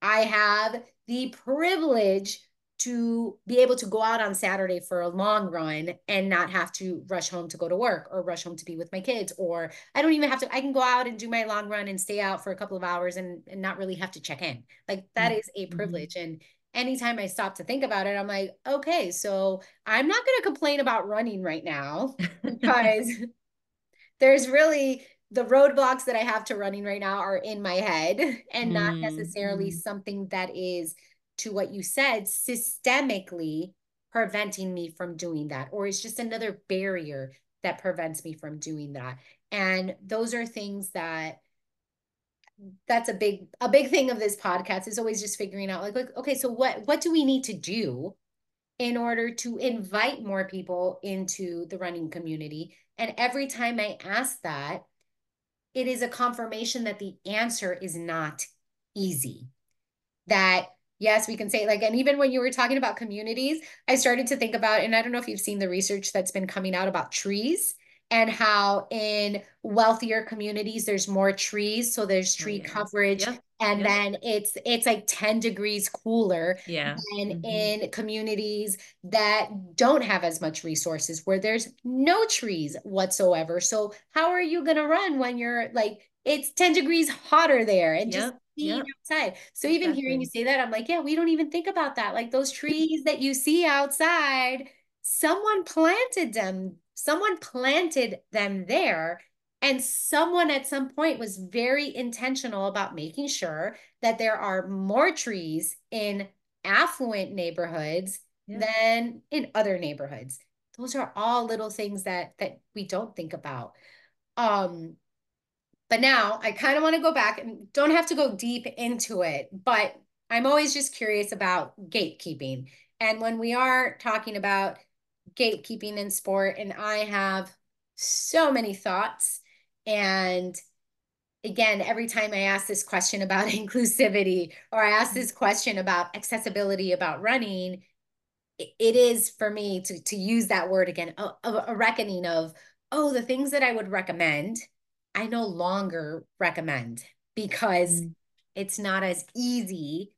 I have the privilege to be able to go out on Saturday for a long run and not have to rush home to go to work or rush home to be with my kids, or I don't even have to, I can go out and do my long run and stay out for a couple of hours and, and not really have to check in. Like, that is a privilege. Mm-hmm. And anytime I stop to think about it, I'm like, okay, so I'm not going to complain about running right now, because there's really, the roadblocks that I have to running right now are in my head and not mm-hmm. necessarily something that is, to what you said, systemically preventing me from doing that, or it's just another barrier that prevents me from doing that. And those are things that, that's a big, a big thing of this podcast is always just figuring out, like, like, okay, so what, what do we need to do in order to invite more people into the running community? And every time I ask that, it is a confirmation that the answer is not easy. That yes, we can say, like, and even when you were talking about communities, I started to think about, and I don't know if you've seen the research that's been coming out about trees and how in wealthier communities, there's more trees. So there's tree yeah. coverage. Yep. And yep. then it's, it's like ten degrees cooler yeah. than mm-hmm. in communities that don't have as much resources, where there's no trees whatsoever. So how are you going to run when you're like, it's ten degrees hotter there and yep. just being yep. outside. So even exactly. hearing you say that, I'm like, yeah, we don't even think about that. Like, those trees that you see outside, someone planted them, someone planted them there. And someone at some point was very intentional about making sure that there are more trees in affluent neighborhoods yeah. than in other neighborhoods. Those are all little things that, that we don't think about. Um, But now I kind of want to go back, and don't have to go deep into it, but I'm always just curious about gatekeeping. And when we are talking about gatekeeping in sport, and I have so many thoughts. And again, every time I ask this question about inclusivity, or I ask this question about accessibility, about running, it is for me to, to use that word again, a, a reckoning of, oh, the things that I would recommend, I no longer recommend, because mm. it's not as easy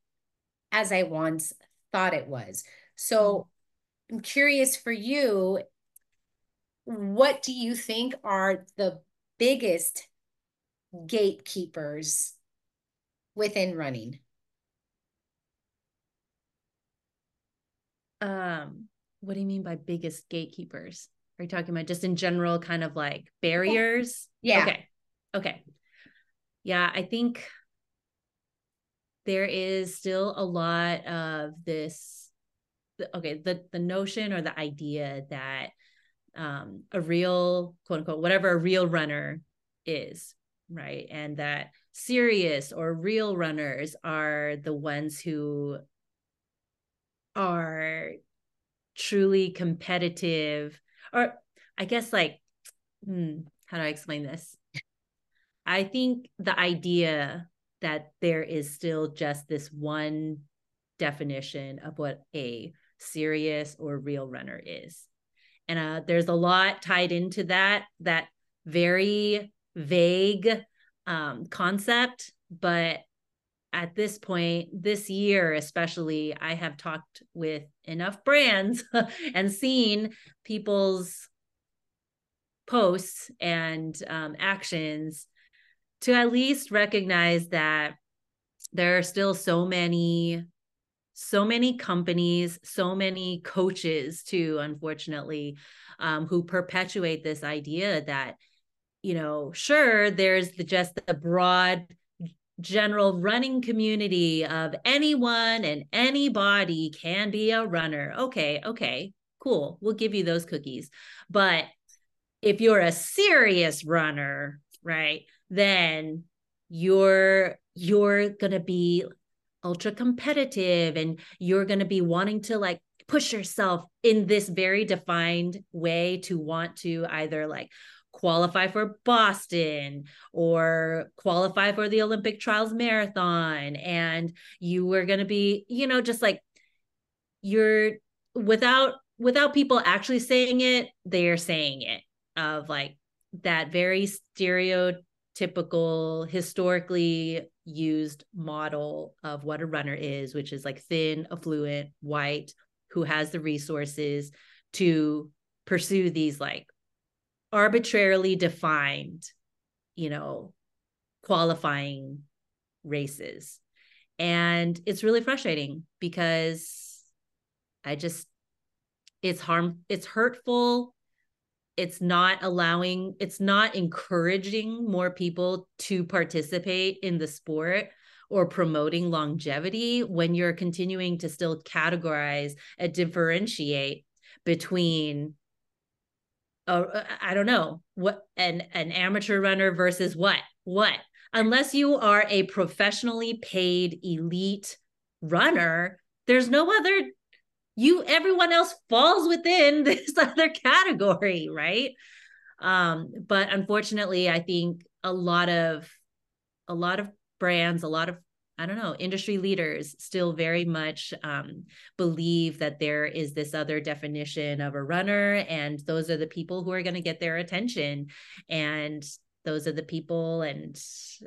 as I once thought it was. So mm. I'm curious for you, what do you think are the biggest gatekeepers within running? Um, what do you mean by biggest gatekeepers? Are you talking about just in general, kind of like barriers? Yeah. Okay. Okay. Yeah. I think there is still a lot of this. Okay. The, the notion or the idea that um, a real, quote unquote, whatever a real runner is, right? And that serious or real runners are the ones who are truly competitive. Or I guess like, hmm, how do I explain this? I think the idea that there is still just this one definition of what a serious or real runner is. And uh, there's a lot tied into that, that very vague um, concept. But at this point, this year especially, I have talked with enough brands and seen people's posts and um, actions to at least recognize that there are still so many, so many companies, so many coaches too, unfortunately, um, who perpetuate this idea that, you know, sure, there's the, just the broad general running community of anyone and anybody can be a runner. Okay. Okay, cool. We'll give you those cookies. But if you're a serious runner, right, then you're, you're going to be ultra competitive and you're going to be wanting to like push yourself in this very defined way to want to either like qualify for Boston or qualify for the Olympic Trials marathon. And you were going to be, you know, just like you're without, without people actually saying it, they're saying it, of like that very stereotypical, historically used model of what a runner is, which is like thin, affluent, white, who has the resources to pursue these like arbitrarily defined, you know, qualifying races. And it's really frustrating because I just, it's harm, it's hurtful. It's not allowing, it's not encouraging more people to participate in the sport or promoting longevity when you're continuing to still categorize and differentiate between, uh, I don't know, what an, an amateur runner versus what, what, unless you are a professionally paid elite runner, there's no other, you, everyone else falls within this other category, right? Um, but unfortunately, I think a lot of, a lot of brands, a lot of, I don't know, industry leaders still very much um, believe that there is this other definition of a runner, and those are the people who are going to get their attention. And those are the people, and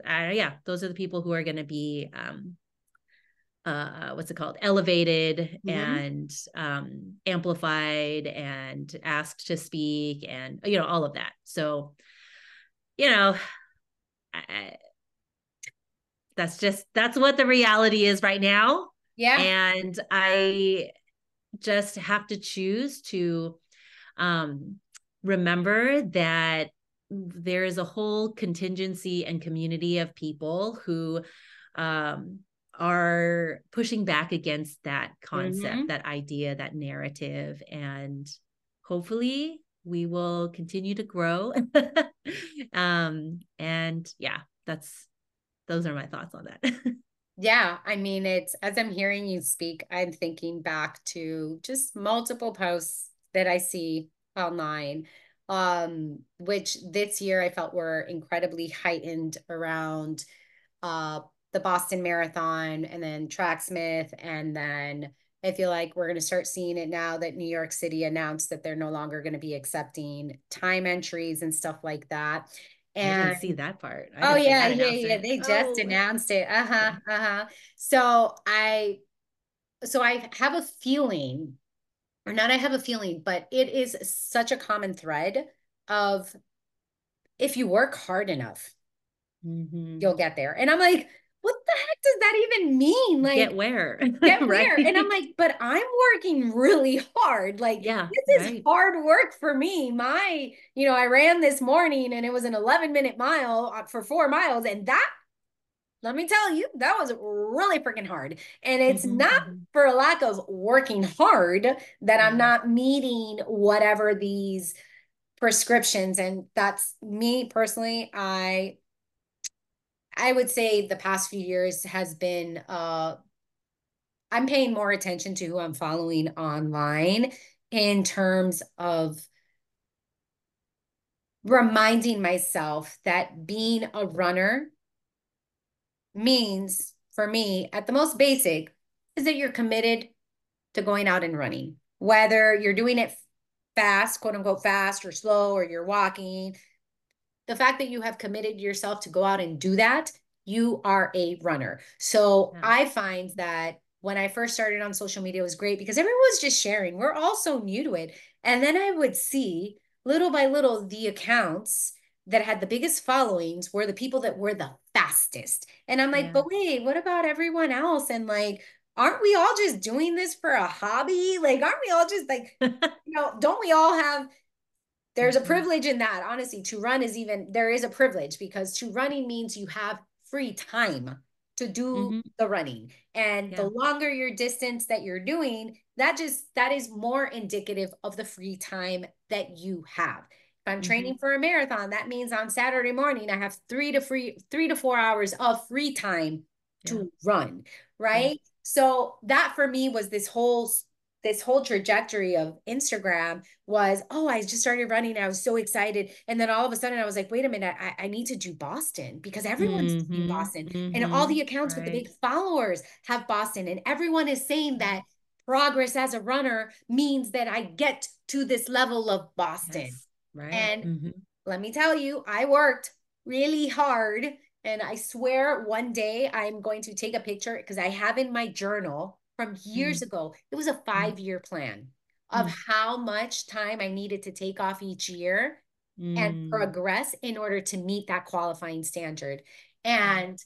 uh, yeah, those are the people who are going to be, um, uh, what's it called? Elevated mm-hmm. and um, amplified and asked to speak, and, you know, all of that. So, you know, I, That's just, that's what the reality is right now. Yeah. And I just have to choose to um, remember that there is a whole contingency and community of people who um, are pushing back against that concept, mm-hmm. that idea, that narrative. And hopefully we will continue to grow. um, and yeah, that's, those are my thoughts on that. Yeah. I mean, it's, as I'm hearing you speak, I'm thinking back to just multiple posts that I see online, um, which this year I felt were incredibly heightened around uh, the Boston Marathon and then Tracksmith. And then I feel like we're going to start seeing it now that New York City announced that they're no longer going to be accepting time entries and stuff like that. And I didn't see that part. I oh yeah, yeah, yeah. It. They just oh. announced it. Uh huh. Uh huh. So I, so I have a feeling, or not. I have a feeling, but it is such a common thread of, if you work hard enough, mm-hmm. you'll get there. And I'm like, what the heck does that even mean? Like, get where? Get where? Right? And I'm like, but I'm working really hard. Like, yeah, this right. is hard work for me. My, you know, I ran this morning and it was an eleven minute mile for four miles. And that, let me tell you, that was really freaking hard. And it's mm-hmm. not for a lack of working hard that I'm not meeting whatever these prescriptions. And that's me personally. I I would say the past few years has been, uh, I'm paying more attention to who I'm following online in terms of reminding myself that being a runner means, for me, at the most basic, is that you're committed to going out and running, whether you're doing it fast, quote unquote, fast or slow, or you're walking. The fact that you have committed yourself to go out and do that, you are a runner. So yeah. I find that when I first started on social media, it was great because everyone was just sharing. We're all so new to it. And then I would see little by little, the accounts that had the biggest followings were the people that were the fastest. And I'm like, yeah. but wait, what about everyone else? And like, aren't we all just doing this for a hobby? Like, aren't we all just like, you know, don't we all have... There's a privilege in that, honestly. To run is even, there is a privilege because to running means you have free time to do mm-hmm. the running. And yeah. the longer your distance that you're doing, that just, that is more indicative of the free time that you have. If I'm mm-hmm. training for a marathon, that means on Saturday morning, I have three to free, three to four hours of free time yeah. to run, right? Yeah. So that for me was this whole this whole trajectory of Instagram was, oh, I just started running. I was so excited. And then all of a sudden I was like, wait a minute, I, I need to do Boston because everyone's mm-hmm. doing Boston mm-hmm. and all the accounts right. with the big followers have Boston. And everyone is saying that progress as a runner means that I get to this level of Boston. Yes. Right. And mm-hmm. let me tell you, I worked really hard, and I swear one day I'm going to take a picture because I have in my journal from years mm. ago, it was a five-year plan of mm. how much time I needed to take off each year mm. and progress in order to meet that qualifying standard. And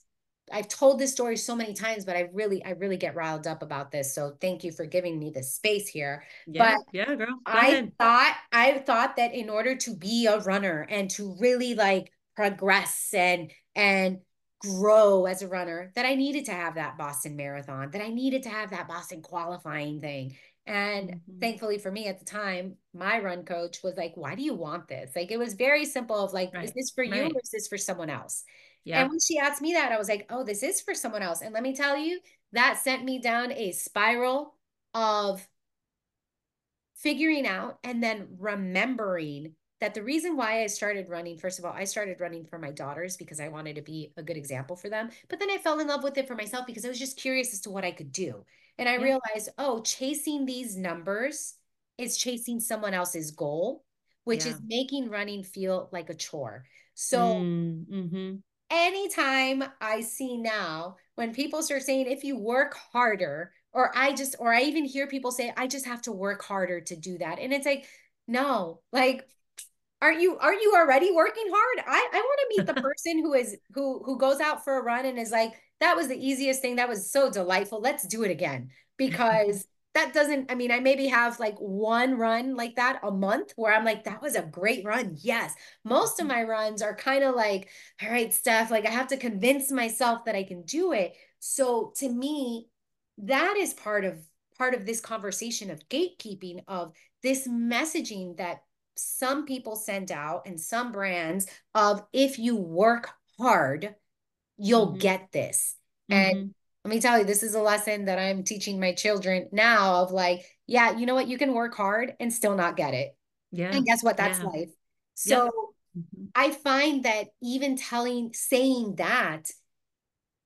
I've told this story so many times, but I really, I really get riled up about this. So thank you for giving me this space here. Yeah, but yeah, girl. Go I ahead. thought, I thought that in order to be a runner and to really like progress and, and grow as a runner, that I needed to have that Boston Marathon, that I needed to have that Boston qualifying thing. And mm-hmm. thankfully for me at the time, my run coach was like, why do you want this? Like, it was very simple of like, right. is this for you right. or is this for someone else? Yeah. And when she asked me that, I was like, oh, this is for someone else. And let me tell you, that sent me down a spiral of figuring out and then remembering that the reason why I started running, first of all, I started running for my daughters because I wanted to be a good example for them. But then I fell in love with it for myself because I was just curious as to what I could do. And I yeah. realized, oh, chasing these numbers is chasing someone else's goal, which yeah. is making running feel like a chore. So mm, mm-hmm. anytime I see now when people start saying, if you work harder, or I just, or I even hear people say, I just have to work harder to do that. And it's like, no, like, aren't you, aren't you already working hard? I, I want to meet the person who is, who, who goes out for a run and is like, that was the easiest thing. That was so delightful. Let's do it again. Because that doesn't, I mean, I maybe have like one run like that a month where I'm like, that was a great run. Yes. Most of my runs are kind of like, all right, Steph, like I have to convince myself that I can do it. So to me, that is part of, part of this conversation of gatekeeping, of this messaging that some people send out and some brands of, if you work hard, you'll mm-hmm. get this. Mm-hmm. And let me tell you, this is a lesson that I'm teaching my children now of like, yeah, you know what? You can work hard and still not get it. Yeah. And guess what? That's yeah. life. So yeah. mm-hmm. I find that even telling, saying that,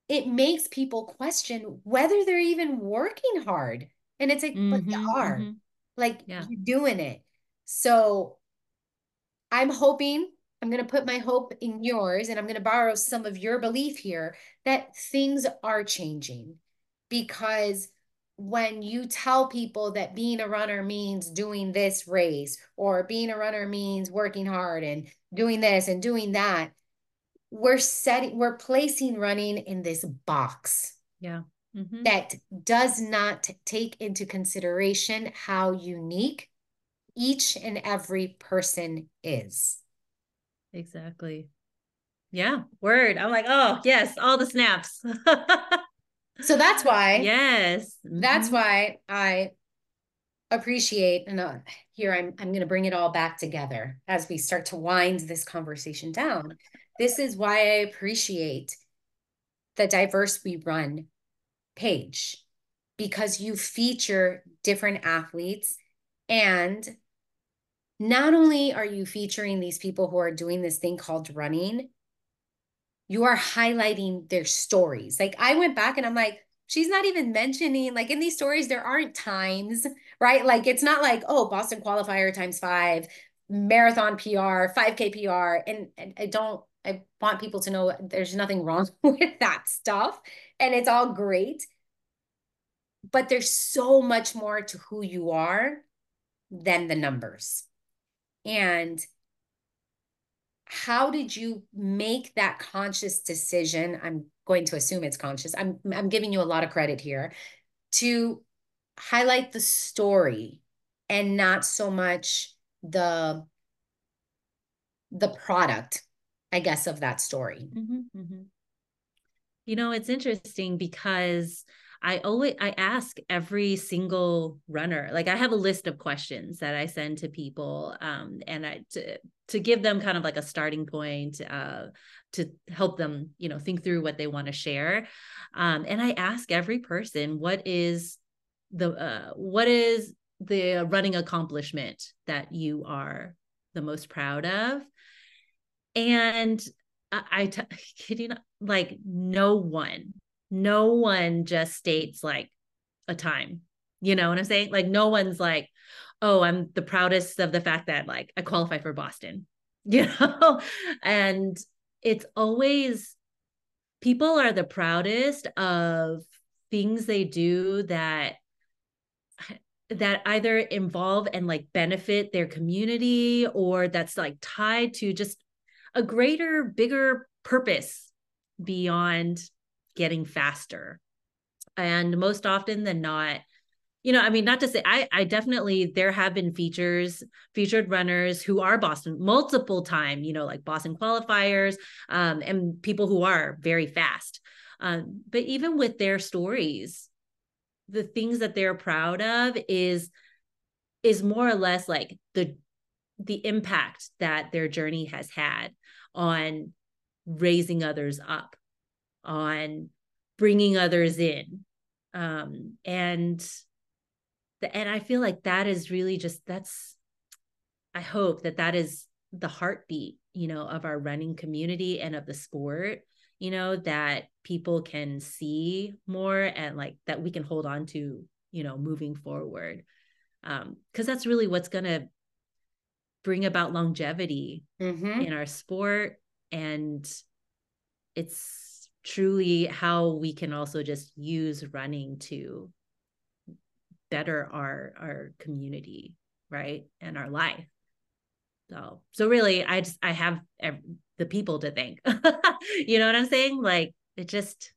it makes people question whether they're even working hard. And it's like, mm-hmm, but they are. Mm-hmm. Like yeah. you're doing it. So I'm hoping, I'm going to put my hope in yours, and I'm going to borrow some of your belief here that things are changing, because when you tell people that being a runner means doing this race, or being a runner means working hard and doing this and doing that, we're setting, we're placing running in this box yeah. mm-hmm. that does not take into consideration how unique each and every person is. Exactly. Yeah. Word. I'm like, oh yes. All the snaps. So that's why, yes, mm-hmm. that's why I appreciate, and uh, here I'm, I'm going to bring it all back together as we start to wind this conversation down. This is why I appreciate the Diverse We Run page, because you feature different athletes, and not only are you featuring these people who are doing this thing called running, you are highlighting their stories. Like, I went back and I'm like, she's not even mentioning, like, in these stories, there aren't times, right? Like, it's not like, oh, Boston qualifier times five, marathon P R, five K P R. And, and I don't, I want people to know there's nothing wrong with that stuff. And it's all great. But there's so much more to who you are than the numbers. And how did you make that conscious decision? I'm going to assume it's conscious. I'm, I'm giving you a lot of credit here to highlight the story and not so much the, the product, I guess, of that story. Mm-hmm, mm-hmm. You know, it's interesting because I always, I ask every single runner, like I have a list of questions that I send to people um, and I, to, to give them kind of like a starting point uh, to help them, you know, think through what they want to share. Um, and I ask every person, what is the, uh, what is the running accomplishment that you are the most proud of. And I, I t- kid you not, like no one, no one just states like a time, you know what I'm saying? Like no one's like, oh, I'm the proudest of the fact that like I qualify for Boston, you know? And it's always, people are the proudest of things they do that, that either involve and like benefit their community, or that's like tied to just a greater, bigger purpose beyond getting faster. And most often than not, you know, I mean, not to say, I, I definitely, there have been features, featured runners who are Boston multiple time, you know, like Boston qualifiers, um, and people who are very fast. Um, but even with their stories, the things that they're proud of is, is more or less like the, the impact that their journey has had on raising others up, on bringing others in. Um, and And I feel like that is really just, that's, I hope that that is the heartbeat, you know, of our running community and of the sport, you know, that people can see more and like that we can hold on to, you know, moving forward. Um, 'cause that's really what's going to bring about longevity mm-hmm. in our sport. And it's truly how we can also just use running to better our our community, right, and our life. So so really, I just I have the people to thank. You know what I'm saying? Like it just,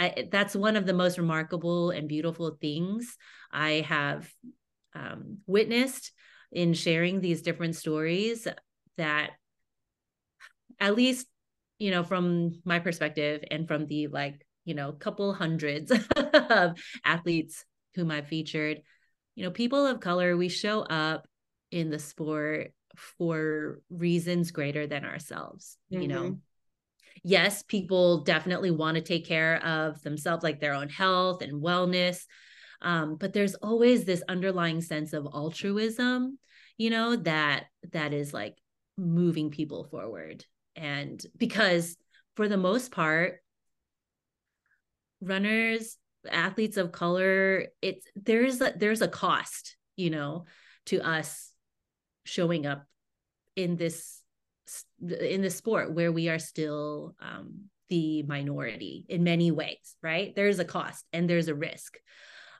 I that's one of the most remarkable and beautiful things I have um, witnessed in sharing these different stories. That at least, you know, from my perspective and from the like, you know, couple hundreds of athletes whom I featured, you know, people of color, we show up in the sport for reasons greater than ourselves, mm-hmm. you know? Yes, people definitely want to take care of themselves, like their own health and wellness. Um, but there's always this underlying sense of altruism, you know, that, that is like moving people forward. And because for the most part, runners, athletes of color, it's there's a, there's a cost, you know, to us showing up in this in the sport where we are still um, the minority in many ways, right? There's a cost and there's a risk,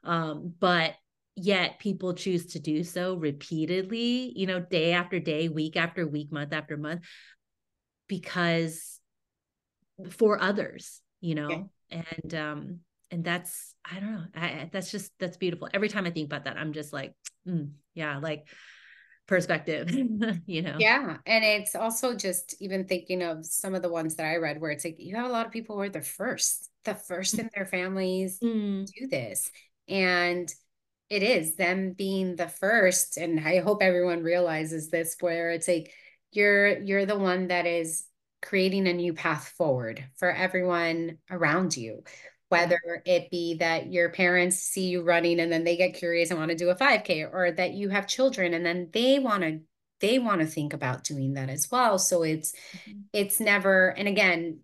um, but yet people choose to do so repeatedly, you know, day after day, week after week, month after month, because for others, you know, yeah. and. Um, And that's, I don't know, I, that's just, that's beautiful. Every time I think about that, I'm just like, mm, yeah, like perspective, you know? Yeah. And it's also just even thinking of some of the ones that I read where it's like, you have a lot of people who are the first, the first in their families mm. do this. And it is them being the first. And I hope everyone realizes this, where it's like, you're, you're the one that is creating a new path forward for everyone around you. Whether it be that your parents see you running and then they get curious and want to do a five K, or that you have children and then they want to, they want to think about doing that as well. So it's, mm-hmm. it's never, and again,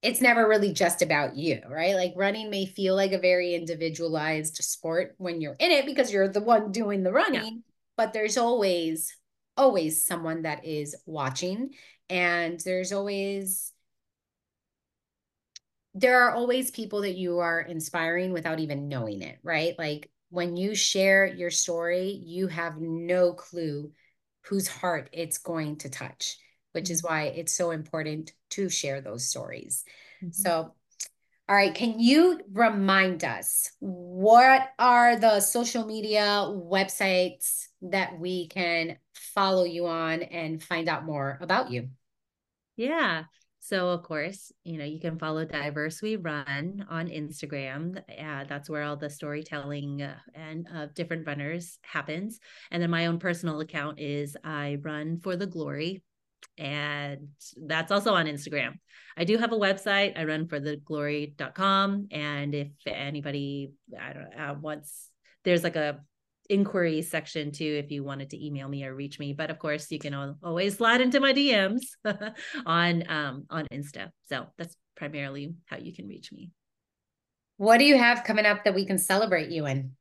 it's never really just about you, right? Like running may feel like a very individualized sport when you're in it because you're the one doing the running, yeah. but there's always, always someone that is watching, and there's always, there are always people that you are inspiring without even knowing it, right? Like when you share your story, you have no clue whose heart it's going to touch, which mm-hmm. is why it's so important to share those stories. Mm-hmm. So, all right. Can you remind us, what are the social media websites that we can follow you on and find out more about you? Yeah. So of course, you know, you can follow Diverse We Run on Instagram. Uh, that's where all the storytelling uh, and of uh, different runners happens. And then my own personal account is I Run for the Glory. And that's also on Instagram. I do have a website, I run for the glory dot com. And if anybody I don't know, uh, wants, there's like a inquiries section too, if you wanted to email me or reach me. But of course, you can always slide into my D Ms on um, on Insta. So that's primarily how you can reach me. What do you have coming up that we can celebrate you in?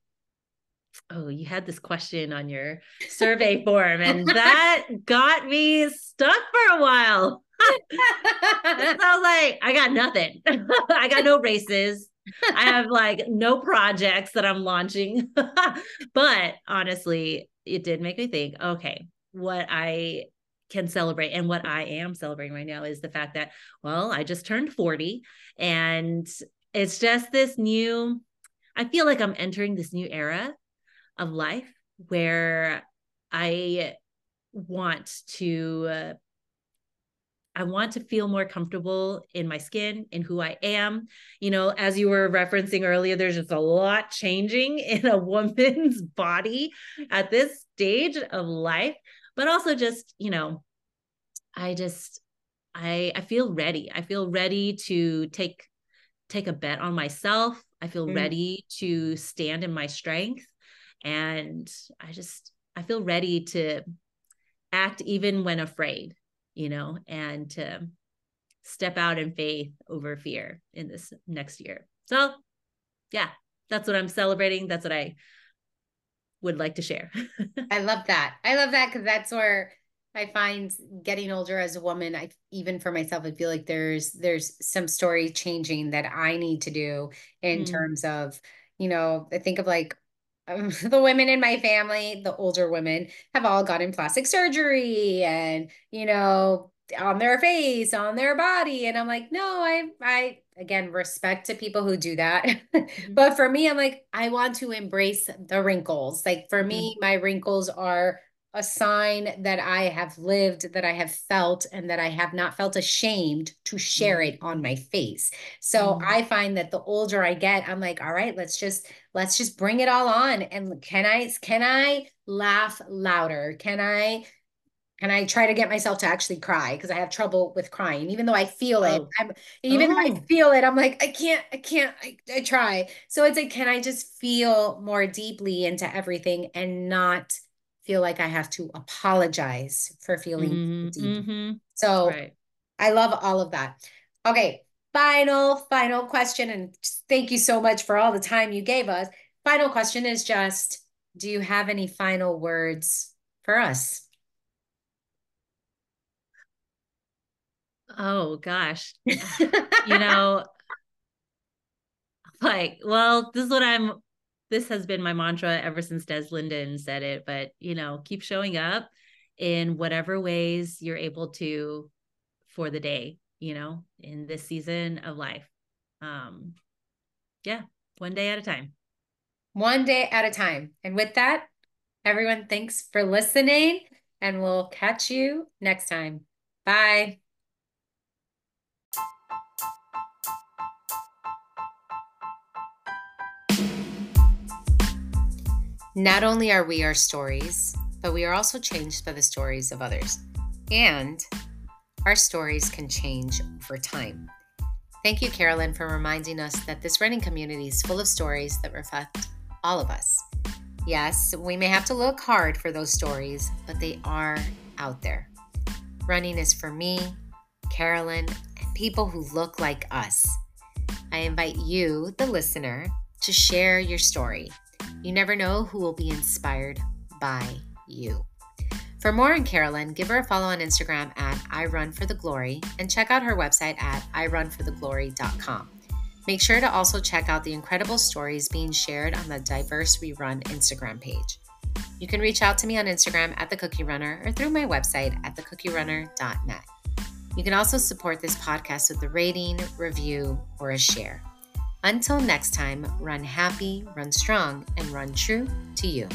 Oh, you had this question on your survey form, and that got me stuck for a while. So I was like, I got nothing. I got no races. I have like no projects that I'm launching. But honestly, it did make me think, okay, what I can celebrate and what I am celebrating right now is the fact that, well, I just turned forty, and it's just this new, I feel like I'm entering this new era of life where I want to, uh, I want to feel more comfortable in my skin, in who I am. You know, as you were referencing earlier, there's just a lot changing in a woman's body at this stage of life, but also just, you know, I just, I, I feel ready. I feel ready to take, take a bet on myself. I feel mm. ready to stand in my strength. And I just, I feel ready to act even when afraid, you know, and to step out in faith over fear in this next year. So yeah, that's what I'm celebrating. That's what I would like to share. I love that. I love that, because that's where I find getting older as a woman, I, even for myself, I feel like there's, there's some story changing that I need to do in mm-hmm. terms of, you know, I think of like, Um, the women in my family, the older women, have all gotten plastic surgery and, you know, on their face, on their body. And I'm like, no, I, I, again, respect to people who do that. Mm-hmm. But for me, I'm like, I want to embrace the wrinkles. Like for me, my wrinkles are a sign that I have lived, that I have felt, and that I have not felt ashamed to share it on my face. So mm-hmm. I find that the older I get, I'm like, all right, let's just, let's just bring it all on. And can I, can I laugh louder? Can I, can I try to get myself to actually cry? Cause I have trouble with crying, even though I feel it, I'm, even oh. though I feel it, I'm like, I can't, I can't, I, I try. So it's like, can I just feel more deeply into everything and not feel like I have to apologize for feeling mm-hmm, deep. Mm-hmm. So right. I love all of that. Okay. Final, final question. And thank you so much for all the time you gave us. Final question is just, do you have any final words for us? Oh gosh. You know, like, well, this is what I'm, this has been my mantra ever since Des Linden said it, but, you know, keep showing up in whatever ways you're able to for the day, you know, in this season of life. Um, yeah. One day at a time. One day at a time. And with that, everyone, thanks for listening, and we'll catch you next time. Bye. Not only are we our stories, but we are also changed by the stories of others. And our stories can change over time. Thank you, Carolyn, for reminding us that this running community is full of stories that reflect all of us. Yes, we may have to look hard for those stories, but they are out there. Running is for me, Carolyn, and people who look like us. I invite you, the listener, to share your story. You never know who will be inspired by you. For more on Carolyn, give her a follow on Instagram at I Run For The Glory and check out her website at I Run For The Glory dot com. Make sure to also check out the incredible stories being shared on the Diverse We Run Instagram page. You can reach out to me on Instagram at The Cookie Runner or through my website at the cookie runner dot net. You can also support this podcast with a rating, review, or a share. Until next time, run happy, run strong, and run true to you.